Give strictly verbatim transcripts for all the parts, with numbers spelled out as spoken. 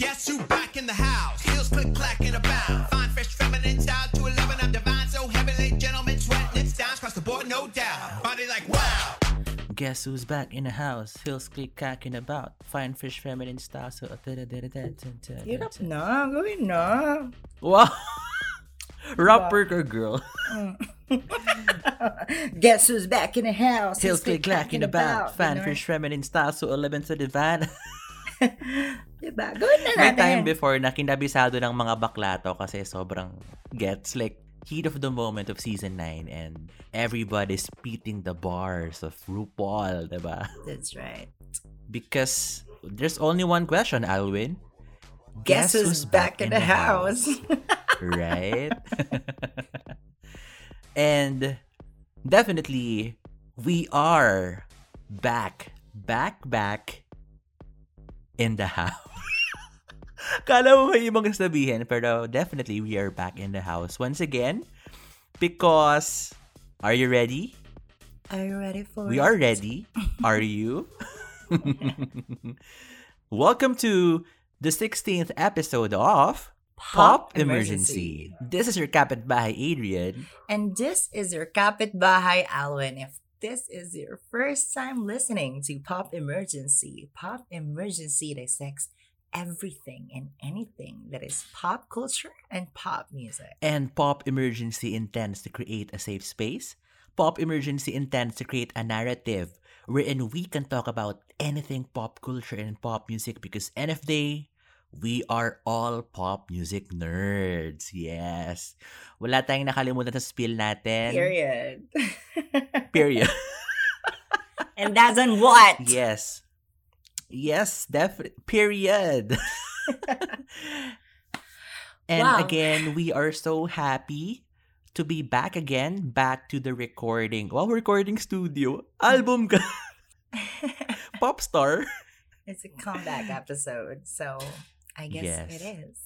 Guess who back in the house? Heels click clack in a bound. Fine, fresh, feminine style to eleven. I'm divine, so heavenly, gentlemen, sweat, nips, dimes, cross the board, no doubt. Body like wow. Guess who's back in the house? Heels click clack in a bound. Fine, fresh, feminine style, so da da da da da. You don't know, going no. Wow. Rapper or girl? Guess who's back in the house? Heels click clack in a bound. Fine, fresh, feminine style, so eleven to divine. Diba? Gawin na natin. May time before na kinabisado ng mga bakla to kasi sobrang gets like heat of the moment of season nine and everybody's beating the bars of RuPaul, diba? That's right. Because there's only one question, Alwyn. Guess, Guess who's, who's back, back in the, the house? house. Right? And definitely, we are back, back, back in the house. Kala mo may ibang sabihin, pero definitely we are back in the house once again because are you ready? Are you ready for we it? We are ready. Are you? Welcome to the sixteenth episode of Pop, Pop Emergency. Emergency. This is your kapitbahay, Adrian. And this is your kapitbahay, Alwyn. If this is your first time listening to Pop Emergency. Pop Emergency dissects everything and anything that is pop culture and pop music. And Pop Emergency intends to create a safe space. Pop Emergency intends to create a narrative wherein we can talk about anything pop culture and pop music because end of day, we are all pop music nerds. Yes. Wala tayong nakalimutan sa spiel natin. Period. Period. And that's on what? Yes. Yes, definitely. Period. And wow. Again, we are so happy to be back again, back to the recording. Wow, recording studio. Album ka. Pop star. It's a comeback episode, so I guess yes. It is.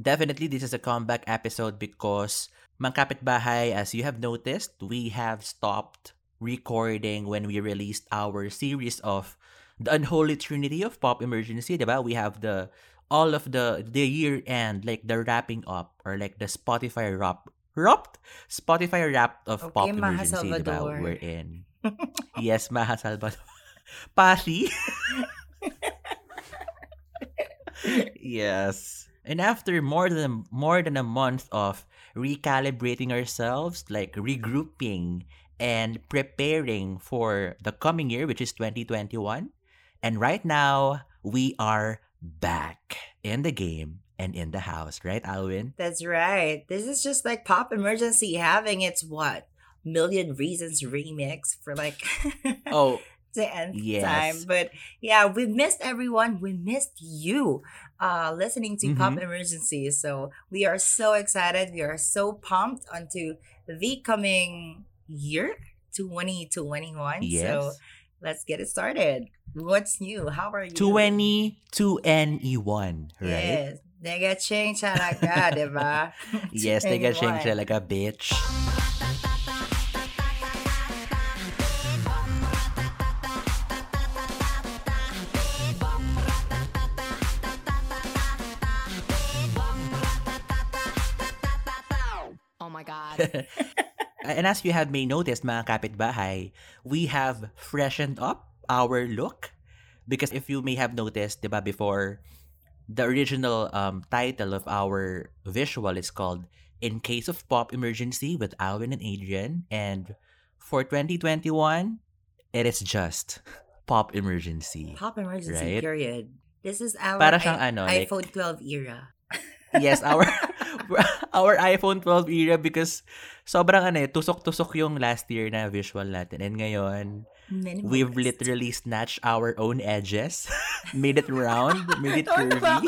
Definitely, this is a comeback episode because Mang Kapitbahay, as you have noticed, we have stopped recording when we released our series of the Unholy Trinity of Pop Emergency, diba? We have the all of the the year end, like the wrapping up or like the Spotify wrap, wrapped Spotify wrapped of okay, Pop Maha Emergency, diba? We're in. Yes, Maha Salvador. Pasi. Yes. And after more than more than a month of recalibrating ourselves, like regrouping and preparing for the coming year, which is twenty twenty-one. And right now, we are back in the game and in the house. Right, Alwyn? That's right. This is just like Pop Emergency having its, what, Million Reasons remix for like oh, the end yes. time. But yeah, we missed everyone. We missed you. Uh, listening to mm-hmm. Pop Emergency. So we are so excited. We are so pumped onto the coming year, twenty twenty-one. Yes. So let's get it started. What's new? How are you? twenty-two N E one, right? Yes. They get changed like that, diba? Yes, they get changed like a bitch. And as you have may noticed, mga kapitbahay, we have freshened up our look because if you may have noticed, diba, before the original um, title of our visual is called In Case of Pop Emergency with Alwyn and Adrian, and for twenty twenty-one, it is just Pop Emergency. Pop Emergency, right? Period. This is our Para siyang, I- ano, iPhone like, twelve era. Yes, our our iPhone twelve era because sobrang ano eh, tusok-tusok yung last year na visual natin. And ngayon, minimalist. We've literally snatched our own edges, made it round, made it curvy.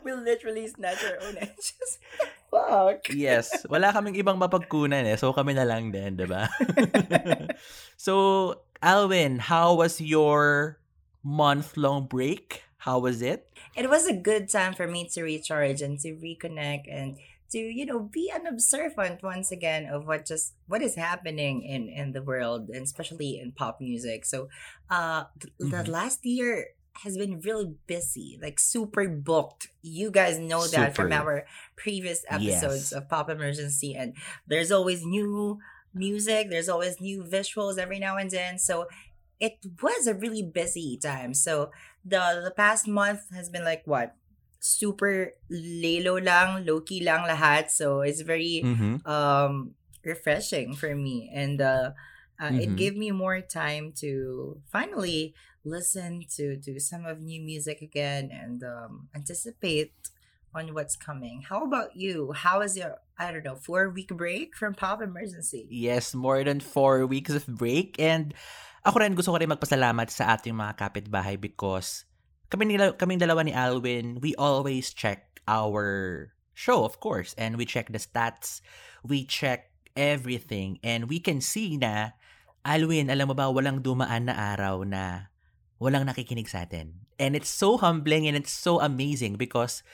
We literally snatched our own edges. Fuck. Yes. Wala kaming ibang mapagkunan eh. So kami na lang din, diba? So, Alwyn, how was your month-long break? How was it? It was a good time for me to recharge and to reconnect and to, you know, be an observant once again of what just what is happening in, in the world and especially in pop music. So uh, th- mm-hmm. the last year has been really busy, like super booked. You guys know super. that from our previous episodes yes. of Pop Emergency. And there's always new music. There's always new visuals every now and then. So it was a really busy time. So the the past month has been like what? Super lelo lang, low-key lang lahat. So it's very mm-hmm. um refreshing for me. And uh, uh, mm-hmm. it gave me more time to finally listen to, to some of new music again and um, anticipate on what's coming. How about you? How is your, I don't know, four-week break from Pop Emergency? Yes, more than four weeks of break. And ako rin gusto ko rin magpasalamat sa ating mga kapitbahay because kami nila, kami dalawa ni Alwyn, we always check our show, of course. And we check the stats. We check everything. And we can see na, Alwyn, alam mo ba, walang dumaan na araw na walang nakikinig sa atin. And it's so humbling and it's so amazing because,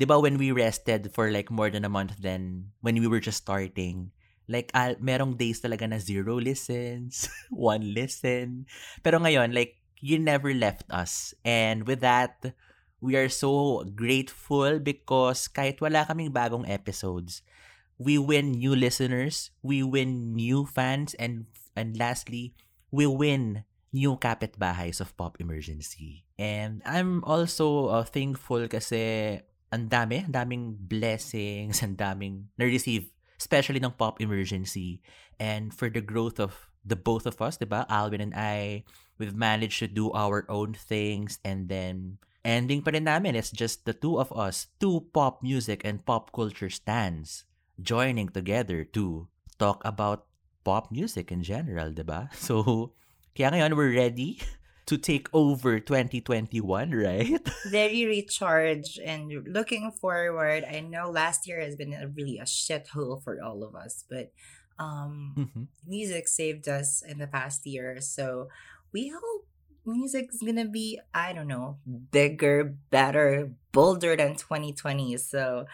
di ba, when we rested for like more than a month then, when we were just starting, like, uh, merong days talaga na zero listens, one listen. Pero ngayon, like, you never left us. And with that, we are so grateful because kahit wala kaming bagong episodes, we win new listeners, we win new fans, and and lastly, we win new kapitbahays of Pop Emergency. And I'm also uh, thankful kasi ang dami, ang daming blessings, ang daming na-receive especially ng Pop Emergency, and for the growth of the both of us, diba? Alwyn and I, we've managed to do our own things, and then ending pa rin namin, it's just the two of us, two pop music and pop culture stans, joining together to talk about pop music in general, diba? So, kaya ngayon, we're ready to take over twenty twenty-one, right? Very recharged and looking forward. I know last year has been a, really a shithole for all of us, but um, mm-hmm. music saved us in the past year. So we hope music's gonna be, I don't know, bigger, better, bolder than twenty twenty. So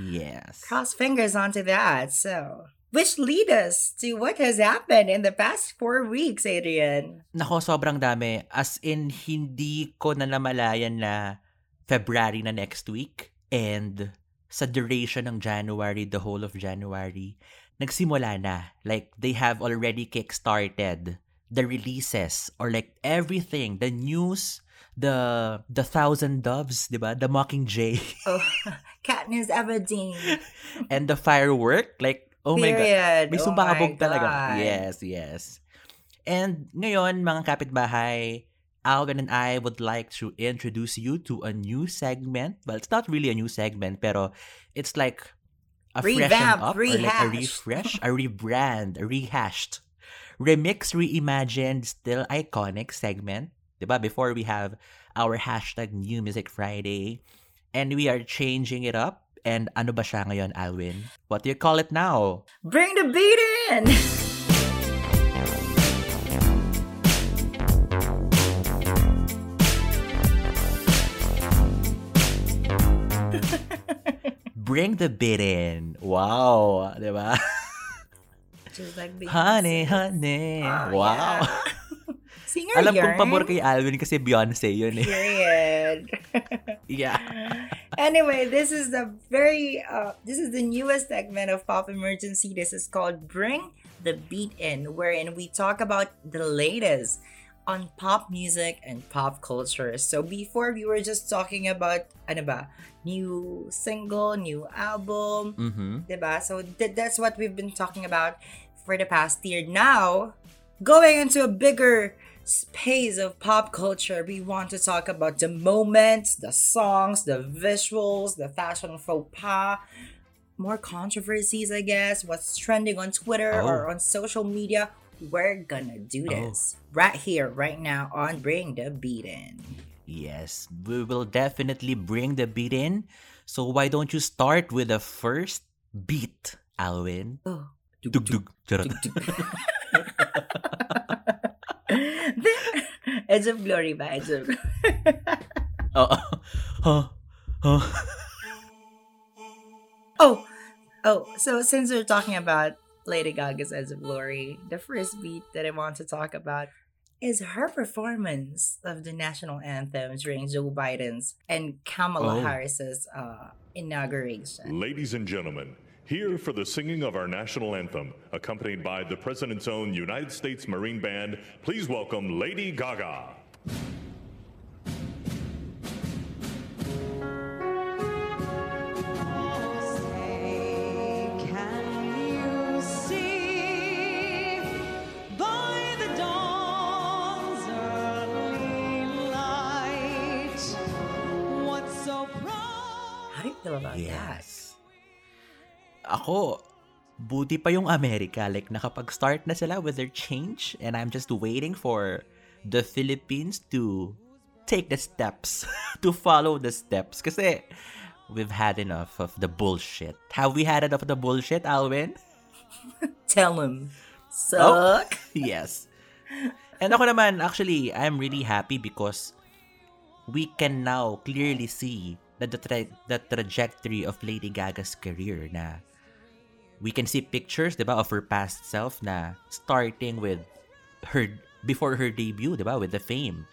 yes, cross fingers onto that. So, which lead us to what has happened in the past four weeks, Adrian. Nako, sobrang dami. As in, hindi ko na namalayan na February na next week. And sa duration ng January, the whole of January, nagsimula na. Like, they have already kickstarted the releases or like everything. The news, the the Thousand Doves, diba? The Mockingjay. Oh, Katniss Everdeen. And the firework, like, oh Period. my God. May sumabog oh talaga. God. Yes, yes. And ngayon, mga kapitbahay, Alvin and I would like to introduce you to a new segment. Well, it's not really a new segment, pero it's like a freshen up, rehash. Or like a refresh, a rebrand, a rehashed, remix, reimagined, still iconic segment. Diba? Before we have our hashtag New Music Friday, and we are changing it up. And ano ba siya ngayon, Alwyn? What do you call it now? Bring the beat in! Bring the beat in. Wow. Diba? Just like Beyonce. Honey, honey. Oh, wow. Yeah. Singer Alam yarn. Kong pabor kay Alwyn kasi Beyonce yun eh. Period. Yeah. Anyway, this is the very uh, this is the newest segment of Pop Emergency. This is called Bring the Beat In, wherein we talk about the latest on pop music and pop culture. So before, we were just talking about ano ba, new single, new album, mm-hmm. diba? So th- that's what we've been talking about for the past year. Now, going into a bigger space of pop culture, we want to talk about the moments, the songs, the visuals, the fashion faux pas, more controversies, I guess, what's trending on Twitter oh. or on social media. We're gonna do this oh. right here, right now on Bring the Beat In. Yes, we will definitely bring the beat in. So why don't you start with the first beat, Alwyn? Oh. Dug, dug, dug, dug, dug. Edge of Glory ba? Edge of Glory. oh, oh, oh. oh, oh. So since we're talking about Lady Gaga's Edge of Glory, the first beat that I want to talk about is her performance of the national anthem during Joe Biden's and Kamala oh. Harris's uh, inauguration. Ladies and gentlemen, here for the singing of our national anthem, accompanied by the president's own United States Marine Band, please welcome Lady Gaga. Yes. That. Ako, buti pa yung America. Like, nakapag-start na sila with their change, and I'm just waiting for the Philippines to take the steps, to follow the steps. Kasi, we've had enough of the bullshit. Have we had enough of the bullshit, Alwyn? Tell him. Suck. Oh, yes. And ako naman, actually, I'm really happy because we can now clearly see the tra- the trajectory of Lady Gaga's career na we can see pictures, diba, of her past self na starting with her before her debut, diba, with the fame.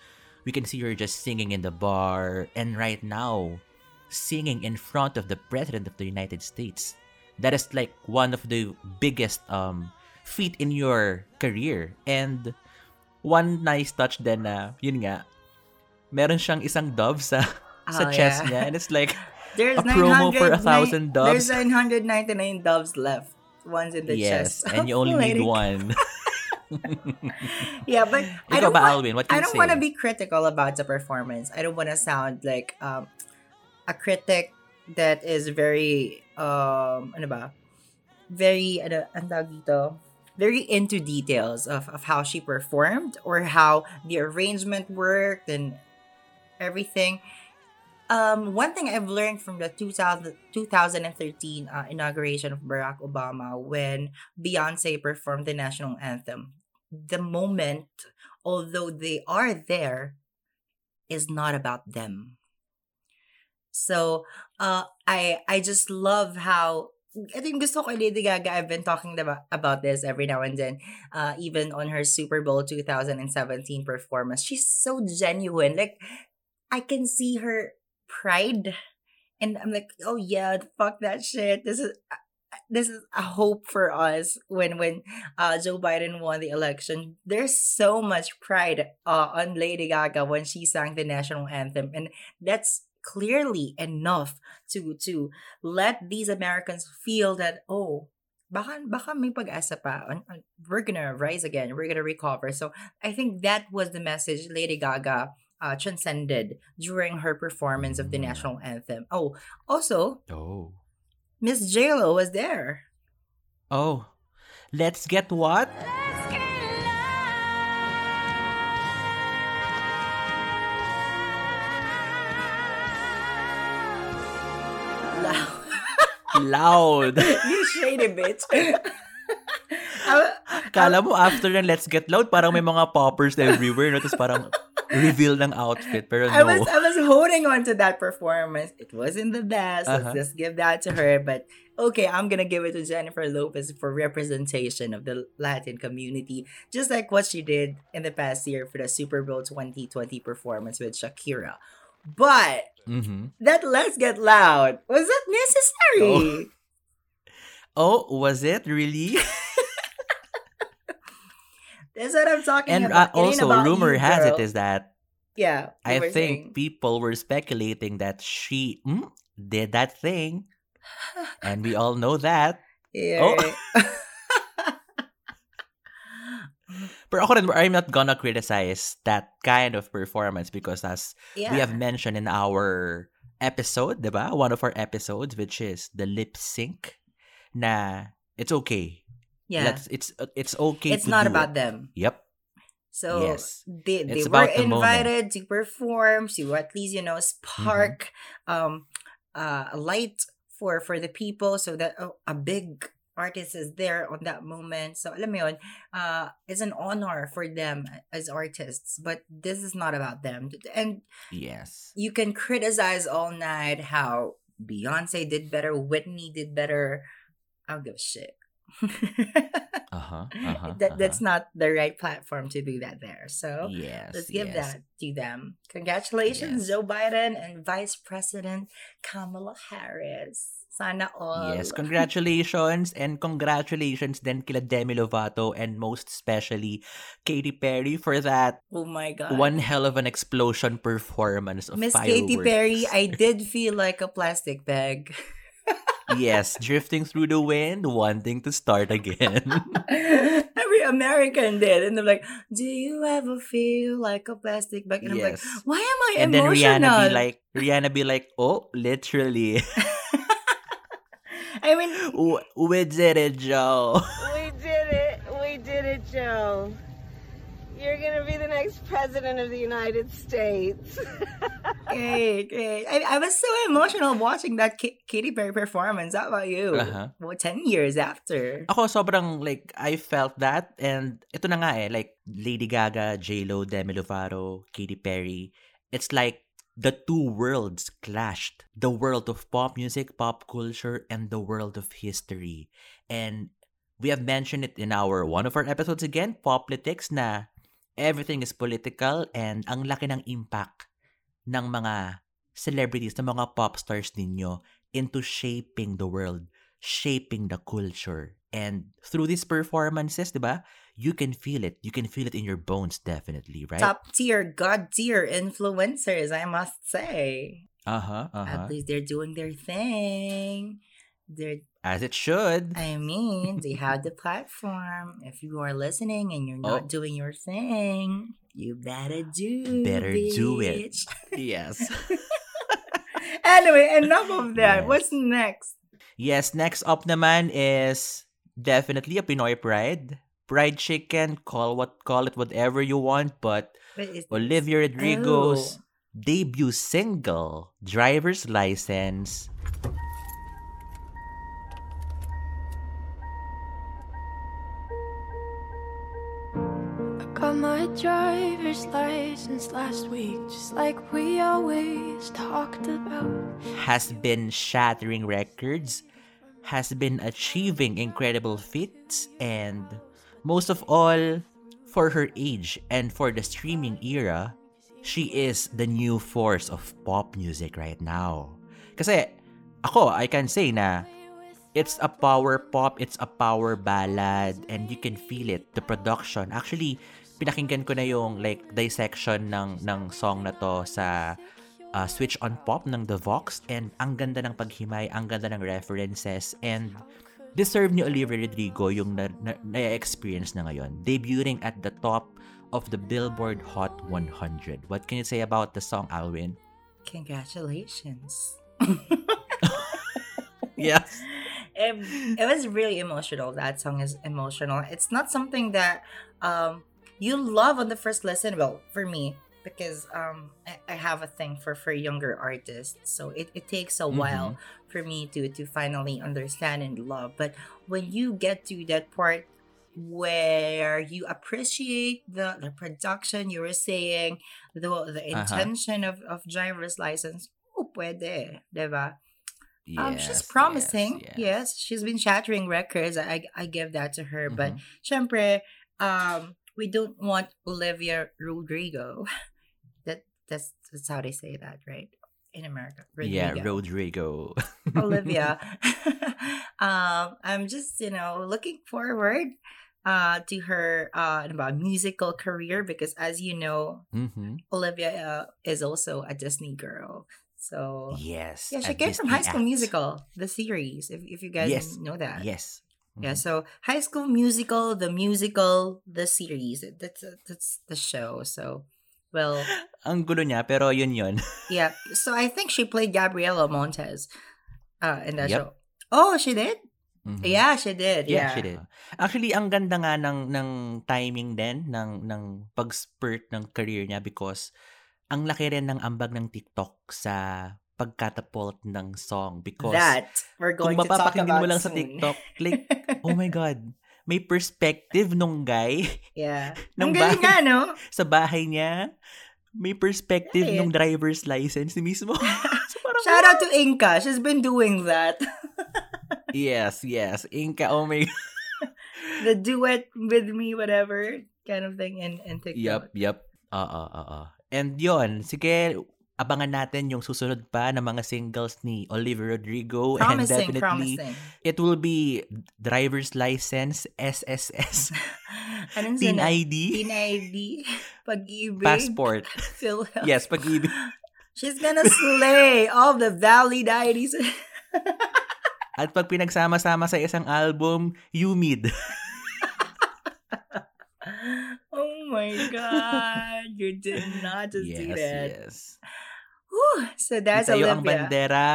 We can see her just singing in the bar and right now singing in front of the President of the United States. That is like one of the biggest um feat in your career. And one nice touch din na yun nga, meron siyang isang dove sa Oh, sa chest yeah. niya, and it's like there's a promo for a thousand doves. There's nine hundred ninety-nine doves left. One's in the yes, chest. Yes, and you only need one. Yeah, but I don't, ba, Alwyn, what I don't want to be critical about the performance. I don't want to sound like um, a critic that is very, um, ano ba? Very, ano, ang tawag dito? Very into details of, of how she performed or how the arrangement worked and everything. Um, one thing I've learned from the two thousand, twenty thirteen uh, inauguration of Barack Obama when Beyoncé performed the national anthem, the moment, although they are there, is not about them. So uh, I I just love how, I think gusto ko Lady Gaga, I've been talking about this every now and then, uh, even on her Super Bowl twenty seventeen performance. She's so genuine. Like, I can see her pride, and I'm like, oh yeah, fuck that shit, this is this is a hope for us. When when uh Joe Biden won the election, there's so much pride uh, on Lady Gaga when she sang the national anthem, and that's clearly enough to to let these Americans feel that, oh, baka, baka may pag-asa pa. We're gonna rise again, we're gonna recover. So I think that was the message Lady Gaga Uh, transcended during her performance of the national anthem. Oh, also, oh, Miss J-Lo was there. Oh, let's get what? Let's get loud. Loud. You shady bitch. Kala mo after ng Let's Get Loud, parang may mga poppers everywhere, no? Tapos parang reveal ng outfit, pero no. I was, I was holding on to that performance. It wasn't the best. Uh-huh. Let's just give that to her. But okay, I'm gonna give it to Jennifer Lopez for representation of the Latin community, just like what she did in the past year for the Super Bowl twenty twenty performance with Shakira. But mm-hmm. that Let's Get Loud, was that necessary? Oh, oh was it really? That's what I'm talking and, about. And uh, also, about rumor you, has it is that yeah, I think saying. people were speculating that she mm, did that thing. And we all know that. Yeah. Oh. But I'm not gonna criticize that kind of performance because as yeah. we have mentioned in our episode, diba? One of our episodes, which is the lip sync, na it's okay. Yeah, Let's, it's it's okay. It's to not do about it. Them. Yep. So yes. they they it's were the invited moment. to perform, to at least you know spark mm-hmm. um uh a light for for the people, so that oh, a big artist is there on that moment. So alam mo yun, uh it's an honor for them as artists, but this is not about them. And yes, you can criticize all night how Beyonce did better, Whitney did better. I don't give a shit. Uh-huh, uh-huh, that, uh-huh. That's not the right platform to do that there. So yes, let's give yes. that to them. Congratulations, yes. Joe Biden and Vice President Kamala Harris. Sana all. Yes, congratulations and congratulations then kila Demi Lovato and most especially Katy Perry for that. Oh my God. One hell of an explosion performance of Miss fireworks. Miss Katy Perry, I did feel like a plastic bag. Yes, drifting through the wind, wanting to start again. Every American did. And they're like, do you ever feel like a plastic bag? And yes. I'm like, why am I and emotional? And then Rihanna be like, Rihanna be like, oh, literally. I mean, we, we did it, Joe. We did it. We did it, Joe. You're going to be the next president of the United States. Great, great. I, I was so emotional watching that K- Katy Perry performance. How about you? Uh-huh. Well, ten years after. Ako sobrang, like, I felt that. And ito na nga eh, like, Lady Gaga, J-Lo, Demi Lovato, Katy Perry. It's like, the two worlds clashed. The world of pop music, pop culture, and the world of history. And we have mentioned it in our one of our episodes again, Poplitics, na everything is political and ang laki ng impact ng mga celebrities, ng mga pop stars ninyo into shaping the world, shaping the culture. And through these performances, di ba? You can feel it. You can feel it in your bones, definitely, right? Top tier, God tier influencers, I must say. Uh-huh, uh-huh. At least they're doing their thing. They're As it should. I mean, they have the platform. If you are listening and you're not oh. doing your thing, you better do Better bitch. do it. Yes. Anyway, enough of that. Yes. What's next? Yes, next up naman is definitely a Pinoy pride. Pride chicken, call what call it whatever you want, but Olivia Rodrigo's oh. debut single, Driver's License. I got my driver's license last week, just like we always talked about. Has been shattering records, has been achieving incredible feats, and most of all, for her age and for the streaming era, she is the new force of pop music right now. Kasi ako, I can say na it's a power pop, it's a power ballad, and you can feel it, the production. Actually, pinakinggan ko na yung like dissection ng ng song na to sa uh, Switch on Pop ng The Vox, and ang ganda ng paghimay, ang ganda ng references, and deserve ni Olivia Rodrigo yung na-experience na, na, na ngayon, debuting at the top of the Billboard Hot one hundred. What can you say about the song, Alwyn? Congratulations. Yes. It, it was really emotional. That song is emotional. It's not something that um, you love on the first listen. Well, for me, because um, I, I have a thing for, for younger artists. So it, it takes a mm-hmm. while for me to to finally understand and love. But when you get to that part where you appreciate the, the production, you were saying, the the intention uh-huh. of, of Driver's License, oh, pwede, diba? Yes, um, she's promising. Yes, yes. yes, she's been shattering records. I I give that to her. Mm-hmm. But syempre, um, we don't want Olivia Rodrigo. that that's, that's how they say that, right? In America. Rodrigo. Yeah, Rodrigo. Olivia. um, I'm just, you know, looking forward uh, to her uh, about musical career because, as you know, mm-hmm. Olivia uh, is also a Disney girl. So, yes. Yeah, she came Disney from High School act. Musical, the series, if, if you guys yes. know that. Yes. Mm-hmm. Yeah, so High School Musical, the musical, the series. That's, that's the show. So, well, ang gulo niya, pero yun yun. Yeah. So I think she played Gabriela Montez uh, in that yep. show. Oh, she did? Mm-hmm. Yeah, she did. Yeah, yeah, she did. Actually, ang ganda nga ng, ng timing din, ng, ng pag-spurt ng career niya because ang laki rin ng ambag ng TikTok sa pagkatapult ng song because that we're going to talk about soon. Kung mapapakinggan mo lang sa TikTok, like, oh my God. May perspective nung guy. Yeah. Nung galing nga, no? Sa bahay niya, may perspective yeah, yeah. nung driver's license ni mismo. So shout out to Inka. She's been doing that. Yes, yes. Inka, oh my God. the duet with me, whatever kind of thing, and, and TikTok. Yep, yep. Oo, oo. And yun, sige, abangan natin yung susunod pa na mga singles ni Olivia Rodrigo. Promising, and definitely, promising. It will be driver's license, S S S, Teen I D, Teen I D, pag-ibig, passport. Yes, pag-ibig. She's gonna slay all the validities. At pag pinagsama-sama sa isang album, Humid. Oh my God, you did not just yes, do that. Yes, yes. Whew, so that's Olivia. Ang bandera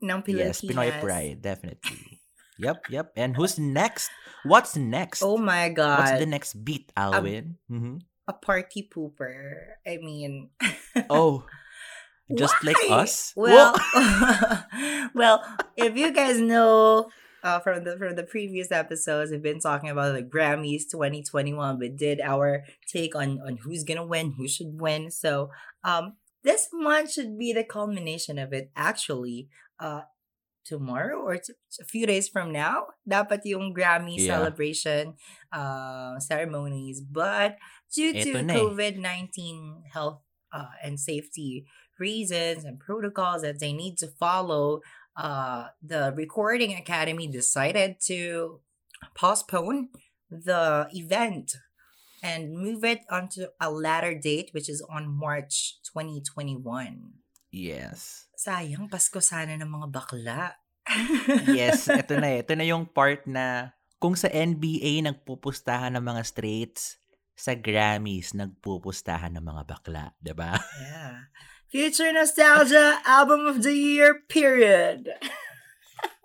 ng Pilipinas. Yes, Pinoy pride, definitely. Yep, yep. And who's next? What's next? Oh my God. What's the next beat, Alwyn? A, mm-hmm. a party pooper. I mean. Oh, just why? Like us? Well, well, if you guys know uh, from the from the previous episodes, we've been talking about the Grammys twenty twenty-one. We did our take on on who's gonna win, who should win. So, um. This month should be the culmination of it. Actually, uh, tomorrow or t- a few days from now, dapat yung Grammy yeah. celebration uh, ceremonies. But due Ito to na. COVID nineteen health uh, and safety reasons and protocols that they need to follow, uh, the Recording Academy decided to postpone the event and move it onto a latter date, which is on March twenty twenty-one. Yes. Sayang, Pasko sana ng mga bakla. Yes, ito na eh. Ito na yung part na kung sa N B A nagpupustahan ng mga straights, sa Grammys nagpupustahan ng mga bakla. Diba? Yeah. Future Nostalgia Album of the Year, period.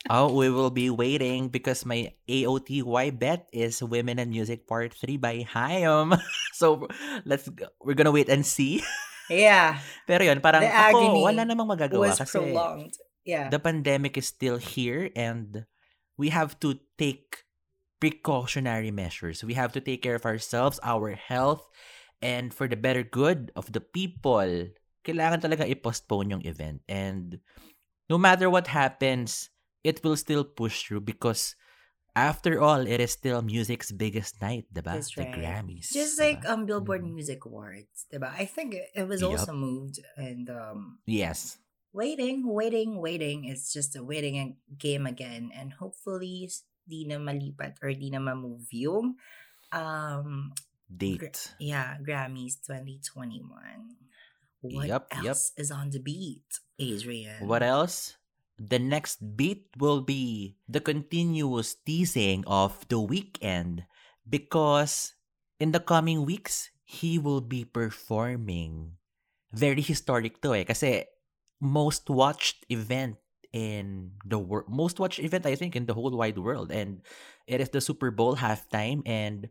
Oh, we will be waiting because my A O T Y bet is Women and Music Part three by Haim. So, let's go. We're gonna wait and see. Yeah. Pero yun, parang the ako, wala namang magagawa kasi prolonged. Yeah. The pandemic is still here and we have to take precautionary measures. We have to take care of ourselves, our health, and for the better good of the people, kailangan talaga i-postpone yung event. And no matter what happens, it will still push through because, after all, it is still music's biggest night, diba? That's right. The Grammys. Just diba? Like um, Billboard mm. Music Awards, diba? I think it was yep. also moved. And um, yes. Waiting, waiting, waiting. It's just a waiting game again. And hopefully, di na malipat or di na ma-move yung um, date. Gra- yeah, Grammys twenty twenty-one. What yep, else yep. is on the beat, Adrian? What else? The next beat will be the continuous teasing of The Weeknd because in the coming weeks, he will be performing. Very historic to eh kasi most watched event in the world. Most watched event, I think, in the whole wide world. And it is the Super Bowl halftime and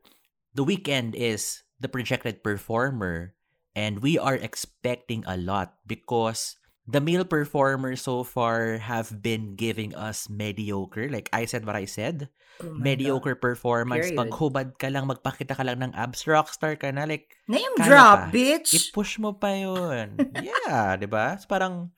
The Weeknd is the projected performer. And we are expecting a lot because the male performers so far have been giving us mediocre. Like, I said what I said. Oh mediocre God. Performance. Period. Paghubad ka lang, magpakita ka lang ng abs, rockstar ka na. Like, name drop, pa. Bitch! I-push mo pa yun. Yeah, diba? So parang,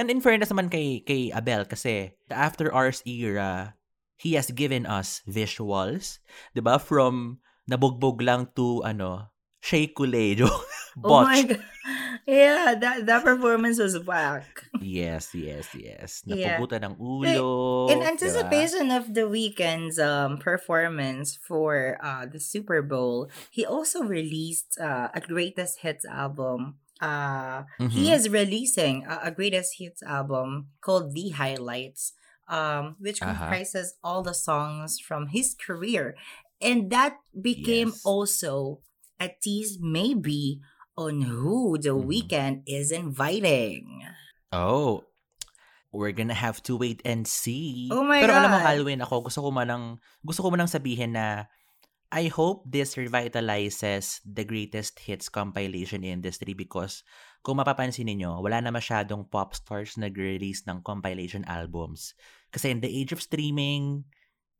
and in fairness naman kay, kay Adele, kasi the After Hours era, he has given us visuals. Diba? From nabugbog lang to, ano, Shakulay. Oh my God. Yeah, that that performance was whack. Yes, yes, yes. Napugutan yeah. ng ulo. In anticipation diba? Of The Weeknd's um, performance for uh, the Super Bowl, he also released uh, a greatest hits album. Uh, mm-hmm. He is releasing a, a greatest hits album called The Highlights, um, which comprises uh-huh. all the songs from his career, and that became yes. also a tease, maybe. On who The Weeknd is inviting. Oh, we're gonna have to wait and see. Oh my Pero God. Pero alam mo, Alwyn, ako gusto ko manang, gusto ko manang sabihin na I hope this revitalizes the greatest hits compilation industry because kung mapapansin niyo, wala na masyadong pop stars nag-release ng compilation albums. Kasi in the age of streaming,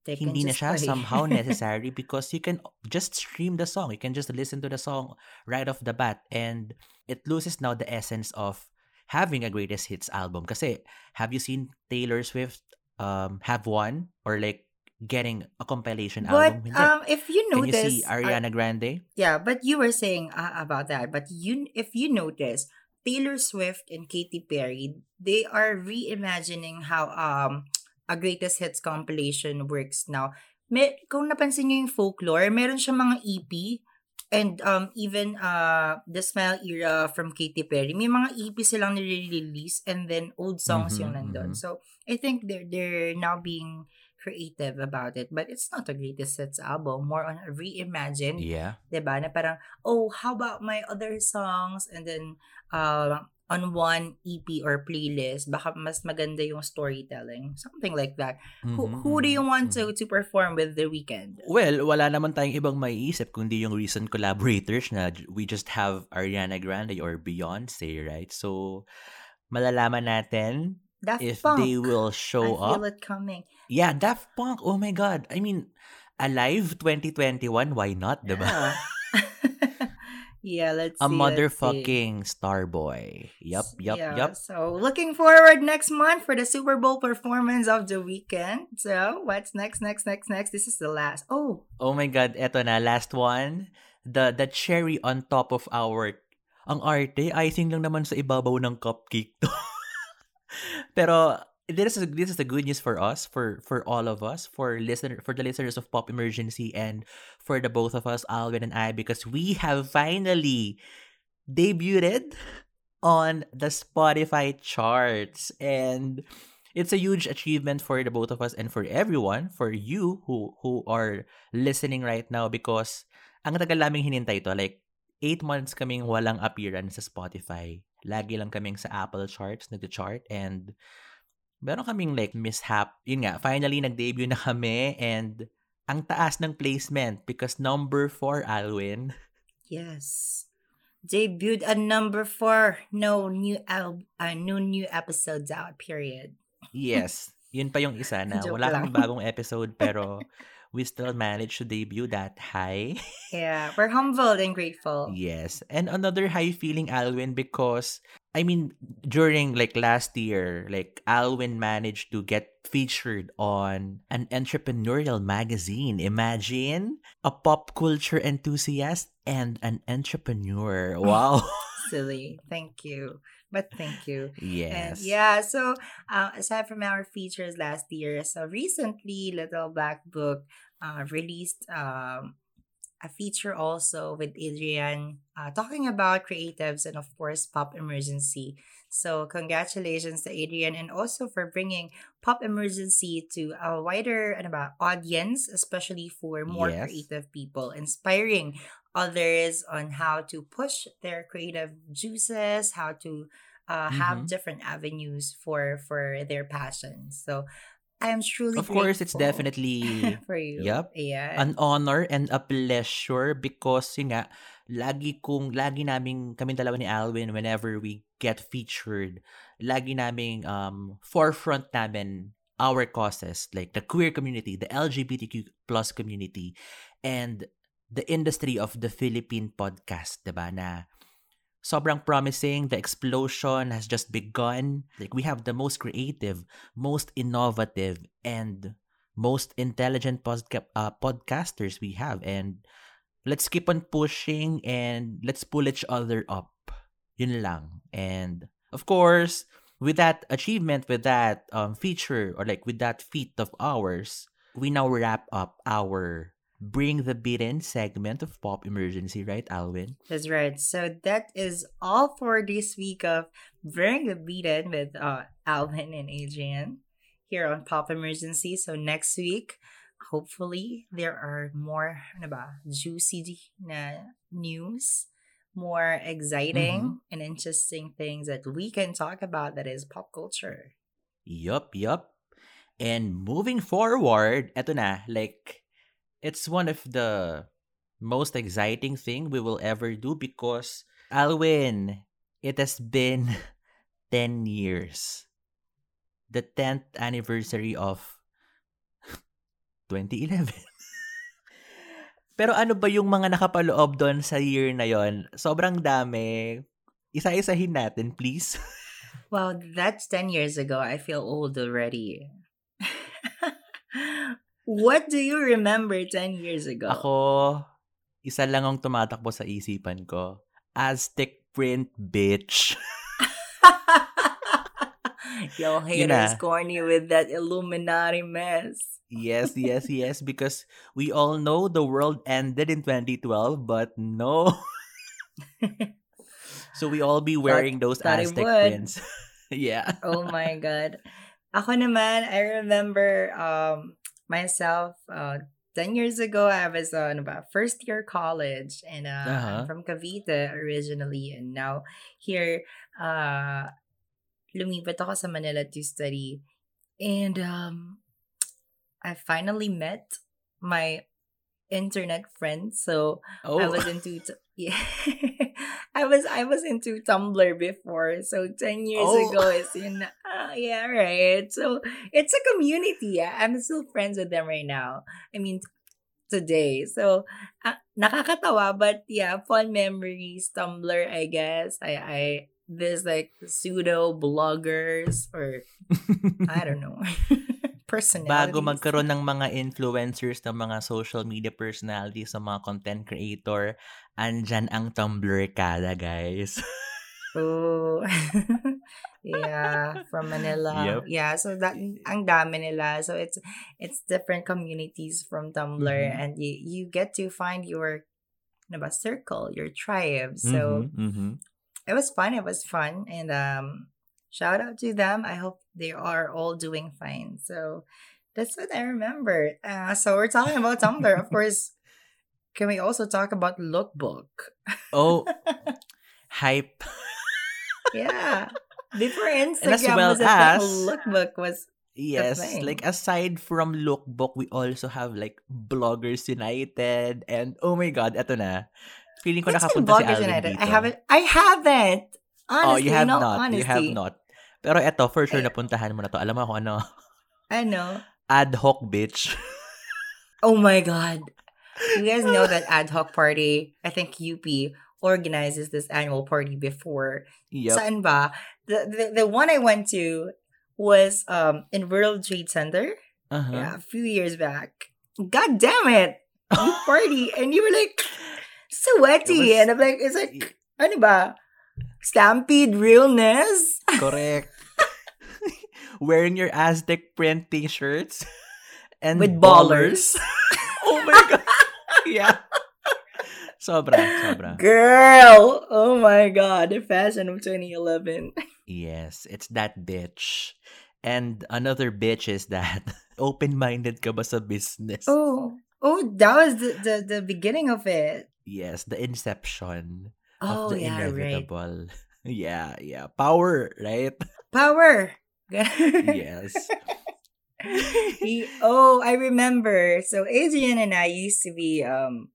They hindi na siya play. Somehow necessary because you can just stream the song. You can just listen to the song right off the bat. And it loses now the essence of having a greatest hits album. Kasi, have you seen Taylor Swift um, have one? Or like, getting a compilation but, album. But um, if you notice, can you see Ariana Grande? Uh, yeah, but you were saying uh, about that. But you, if you notice, Taylor Swift and Katy Perry, they are reimagining how um a greatest hits compilation works now. May, kung napansin nyo yung folklore, meron siya mga E P and um even uh the Smile era from Katy Perry. May mga E P silang nire-release and then old songs mm-hmm, yung nandun. Mm-hmm. So I think they're they're now being creative about it, but it's not a greatest hits album, more on a reimagine, yeah, diba? Na parang, oh, how about my other songs, and then uh, on one E P or playlist, baka mas maganda yung storytelling, something like that. Mm-hmm. Who, who do you want to, to perform with The Weeknd? Well, wala naman tayong ibang maiisip kundi yung recent collaborators na we just have Ariana Grande or Beyoncé, right? So, malalaman natin Daft if Punk. They will show I up. I feel it coming. Yeah, Daft Punk. Oh my God. I mean, Alive twenty twenty-one, why not, diba? Yeah, yeah, let's see. A motherfucking starboy. Yup, yup, yeah, yup. So, looking forward next month for the Super Bowl performance of The Weeknd. So, what's next, next, next, next? This is the last. Oh. Oh my God. Eto na. Last one. The, the cherry on top of our... Ang arte, icing lang naman sa ibabaw ng cupcake to. Pero this is this is the good news for us, for for all of us, for listener for the listeners of Pop Emergency, and for the both of us, Alwyn and I, because we have finally debuted on the Spotify charts, and it's a huge achievement for the both of us and for everyone, for you who who are listening right now, because ang tagal naming hinintay ito, like eight months kaming walang appearance sa Spotify. Lagi lang kaming sa Apple charts, nag-chart, and meron kaming like mishap. Yun nga, finally, nag-debut na kami, and ang taas ng placement because number four, Alwyn. Yes. Debuted at number four. No new al- uh, no new episodes out, period. Yes. Yun pa yung isa na wala kang bagong episode, pero... we still managed to debut that high. Yeah, we're humbled and grateful. Yes. And another high feeling, Alwyn, because, I mean, during like last year, like Alwyn managed to get featured on an entrepreneurial magazine. Imagine a pop culture enthusiast and an entrepreneur. Wow. Silly. Thank you. But thank you. Yes. And yeah, so uh, aside from our features last year, so recently Little Black Book uh, released um, a feature also with Adrian uh, talking about creatives and of course Pop Emergency. So congratulations to Adrian, and also for bringing Pop Emergency to a wider and about audience, especially for more yes. creative people, inspiring others on how to push their creative juices, how to uh, mm-hmm. have different avenues for for their passions. So I'm truly of course it's definitely for you. Yep, yeah, an honor and a pleasure, because yun nga, lagi kung lagi naming kami dalawa ni Alwyn, whenever we get featured, lagi naming um forefront namin our causes, like the queer community, the L G B T Q plus community, and the industry of the Philippine podcast, diba, na sobrang promising. The explosion has just begun. Like, we have the most creative, most innovative, and most intelligent podca- uh, podcasters we have. And let's keep on pushing, and let's pull each other up. Yun lang. And of course, with that achievement, with that um, feature, or like with that feat of ours, we now wrap up our Bring the Beat In segment of Pop Emergency, right, Alwyn? That's right. So that is all for this week of Bring the Beat In with uh, Alwyn and Adrian here on Pop Emergency. So next week, hopefully, there are more ano ba, juicy na news, more exciting mm-hmm. and interesting things that we can talk about that is pop culture. Yup, yup. And moving forward, eto na, like... it's one of the most exciting thing we will ever do, because, Alwyn, it has been ten years. The tenth anniversary of twenty eleven. Pero ano ba yung mga nakapaloob doon sa year na yon? Sobrang dami. Isa-isahin natin, please. Wow, that's ten years ago. I feel old already. What do you remember ten years ago? Ako, isa lang ang tumatakbo sa isipan ko. Aztec print, bitch. Yo, haters, corny with that Illuminati mess. Yes, yes, yes. Because we all know the world ended in twenty twelve, but no. So we all be wearing but, those Aztec prints. Yeah. Oh my God. Ako naman, I remember um, myself uh, ten years ago, I was on about first year college and uh, uh-huh. I'm from Cavite originally, and now here uh, lumipat ako sa Manila to study, and um, I finally met my internet friend. So oh. I was into t- yeah. I was I was into Tumblr before, so ten years oh. ago is in uh, yeah right. So it's a community. I'm still friends with them right now. I mean today. So uh, nakakatawa, but yeah, fun memories. Tumblr, I guess. I I this like pseudo bloggers or I don't know. Bago magkaroon ng mga influencers, ng mga social media personalities, ng mga content creator, andyan ang Tumblr kada, guys. Oh. Yeah, from Manila. Yep. Yeah, so that ang dami nila. So it's it's different communities from Tumblr, mm-hmm. and you, you get to find your naba circle, your tribe. So mm-hmm, mm-hmm. it was fun, it was fun, and um shout out to them. I hope they are all doing fine. So that's what I remember. Uh, so we're talking about Tumblr. Of course, can we also talk about Lookbook? Oh, hype. Yeah. Before Instagram well was a as, Lookbook was yes, the thing. Like aside from Lookbook, we also have like Bloggers United. And oh my God, eto na. Feeling ko nakapunta si Alvin United. Dito. I haven't. I haven't. Honestly, oh, you have no, not. Honesty. You have not. Pero eto, for sure, napuntahan mo na to. Alam mo kung ano? Ano? Ad hoc, bitch. Oh my God. You guys know that Ad Hoc Party, I think U P, organizes this annual party before. Yep. Saan ba? The, the, the one I went to was um in World Trade Center. Uh-huh. Yeah, a few years back. God damn it! You party, and you were like, sweaty. Was, and I'm like, it's like, ano ba? Stampede realness. Correct. Wearing your Aztec print t-shirts and with ballers. ballers. Oh my God. Yeah. Sobra, sobra. Girl. Oh my God. The fashion of twenty eleven. Yes, it's that bitch. And another bitch is that open-minded ka ba sa business? Oh, oh, that was the, the, the beginning of it. Yes, the inception. Of oh, the yeah, inevitable. Right. Yeah, yeah. Power, right? Power! Yes. He, oh, I remember. So, Adrian and I used to be, um,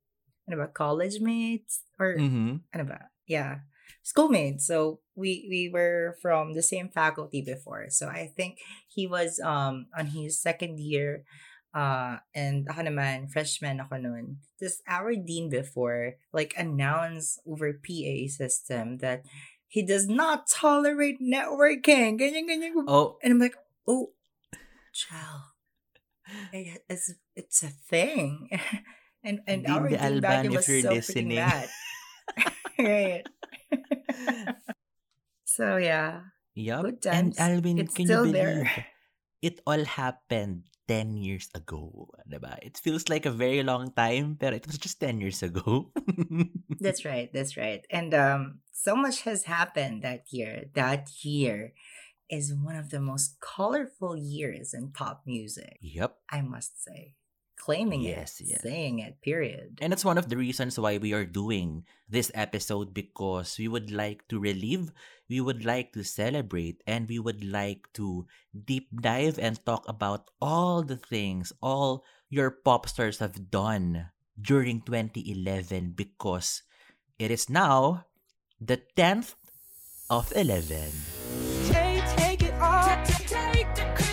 ano ba, college mates? Or, mm-hmm. ano ba? Yeah. Schoolmates. So, we, we were from the same faculty before. So, I think he was um on his second year. Uh, and ako naman, freshman ako noon. This our dean before, like, announced over P A system that he does not tolerate networking. Ganyan, ganyan. Oh. And I'm like, oh, child. It, it's, it's a thing. And and Dean our dean back it was so listening. Freaking bad. Right. So, yeah. Yep. Good times. And Alwyn, it's can still you believe there. It all happened ten years ago, diba? It feels like a very long time, pero it was just ten years ago. That's right, that's right. And um, so much has happened that year. That year is one of the most colorful years in pop music. Yep. I must say. Claiming yes, it, yes. saying it, period. And it's one of the reasons why we are doing this episode, because we would like to relive, we would like to celebrate, and we would like to deep dive and talk about all the things all your pop stars have done during twenty eleven, because it is now the tenth of eleven. Take, take it all. Take, take, take the credit.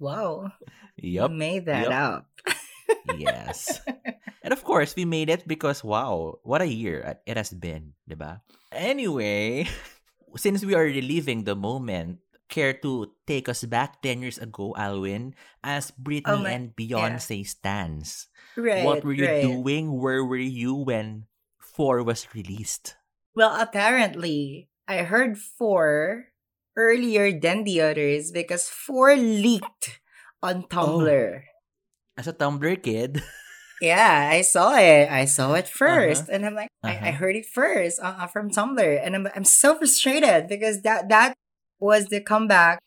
Whoa. Yep. You made that yep. up. Yes. And of course, we made it because, wow, what a year it has been, diba? Anyway, since we are reliving the moment, care to take us back ten years ago, Alwyn, as Britney oh my, and Beyonce yeah. stans? Right, what were you right. doing? Where were you when four was released? Well, apparently, I heard four earlier than the others because four leaked on Tumblr. Oh. As a Tumblr kid. Yeah, I saw it. I saw it first. Uh-huh. And I'm like, uh-huh. I-, I heard it first uh, from Tumblr. And I'm I'm so frustrated because that that was the comeback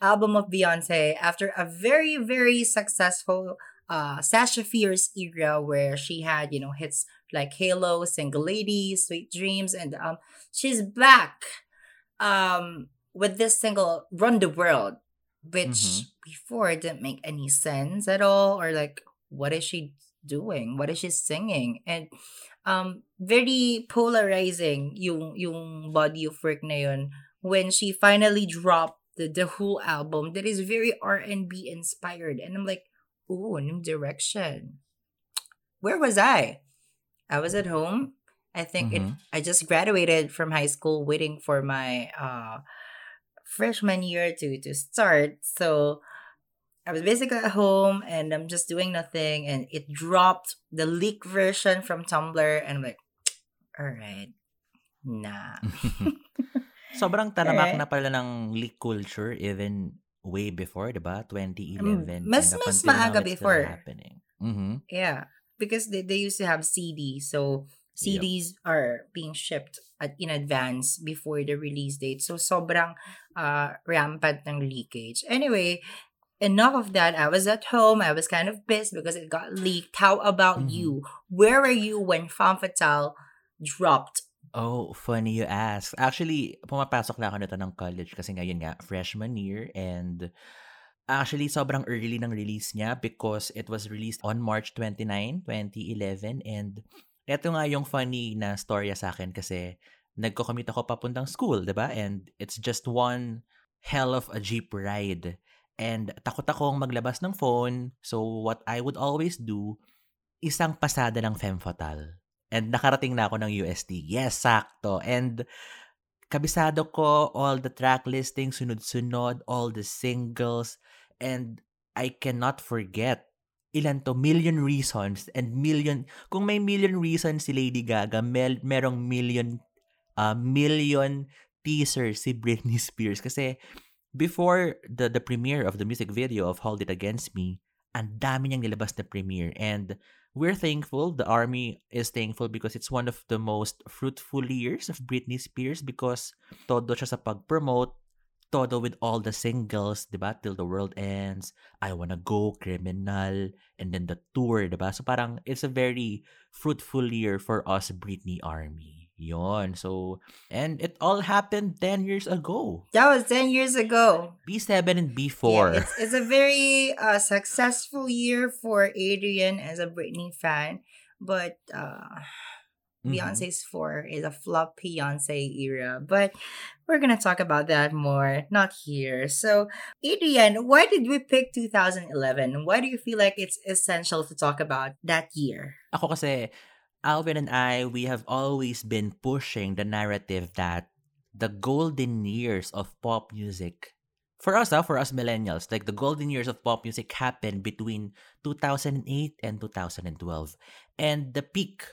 album of Beyonce after a very, very successful uh, Sasha Fierce era where she had, you know, hits like Halo, Single Lady, Sweet Dreams. And um, she's back um, with this single, Run the World, which mm-hmm. before didn't make any sense at all. Or like, what is she doing? What is she singing? And um very polarizing yung yung body of work na yun when she finally dropped the, the whole album that is very R and B inspired. And I'm like, ooh, new direction. Where was I? I was at home. I think mm-hmm. it, I just graduated from high school waiting for my uh freshman year to to start. So I was basically at home and I'm just doing nothing, and it dropped the leak version from Tumblr, and I'm like, all right, nah. Sobrang talamak right. na pala ng leak culture even way before, diba? twenty eleven. Um, mas mas maaga before. Happening. Mm-hmm. Yeah, because they, they used to have C D, so C Ds yep. are being shipped at, in advance before the release date. So sobrang uh, rampant ng leakage. Anyway, enough of that. I was at home. I was kind of pissed because it got leaked. How about mm-hmm. you? Where were you when Femme Fatale dropped? Oh, funny you ask. Actually, pumapasok na ako nito ng college kasi ngayon nga, freshman year. And actually, sobrang early ng release niya because it was released on March twenty-ninth, twenty eleven. And eto nga yung funny na storya sa akin kasi nagko-commute ako papuntang school, diba? And it's just one hell of a jeep ride. And takot akong maglabas ng phone. So what I would always do, isang pasada ng Femme Fatale. And nakarating na ako ng U S T. Yes, sakto. And kabisado ko all the track listings, sunod-sunod, all the singles. And I cannot forget, ilan to, million reasons and million. Kung may million reasons si Lady Gaga, mer- merong million, uh, million teasers si Britney Spears. Kasi before the, the premiere of the music video of Hold It Against Me, ang dami niyang nilabas na premiere. And we're thankful, the ARMY is thankful because it's one of the most fruitful years of Britney Spears because todo siya sa pag-promote, todo with all the singles, diba? Till the World Ends, I Wanna Go, Criminal, and then the tour, diba? So parang it's a very fruitful year for us, Britney ARMY. Yon. So, and it all happened ten years ago. That was ten years ago. B seven and B four. Yeah, it's, it's a very uh, successful year for Adrian as a Britney fan. But uh, mm-hmm. Beyonce's four is a flop Beyonce era. But we're going to talk about that more. Not here. So, Adrian, why did we pick two thousand eleven? Why do you feel like it's essential to talk about that year? Ako kasi, Alvin and I, we have always been pushing the narrative that the golden years of pop music, for us, ah, for us millennials, like the golden years of pop music happened between two thousand eight and two thousand twelve. And the peak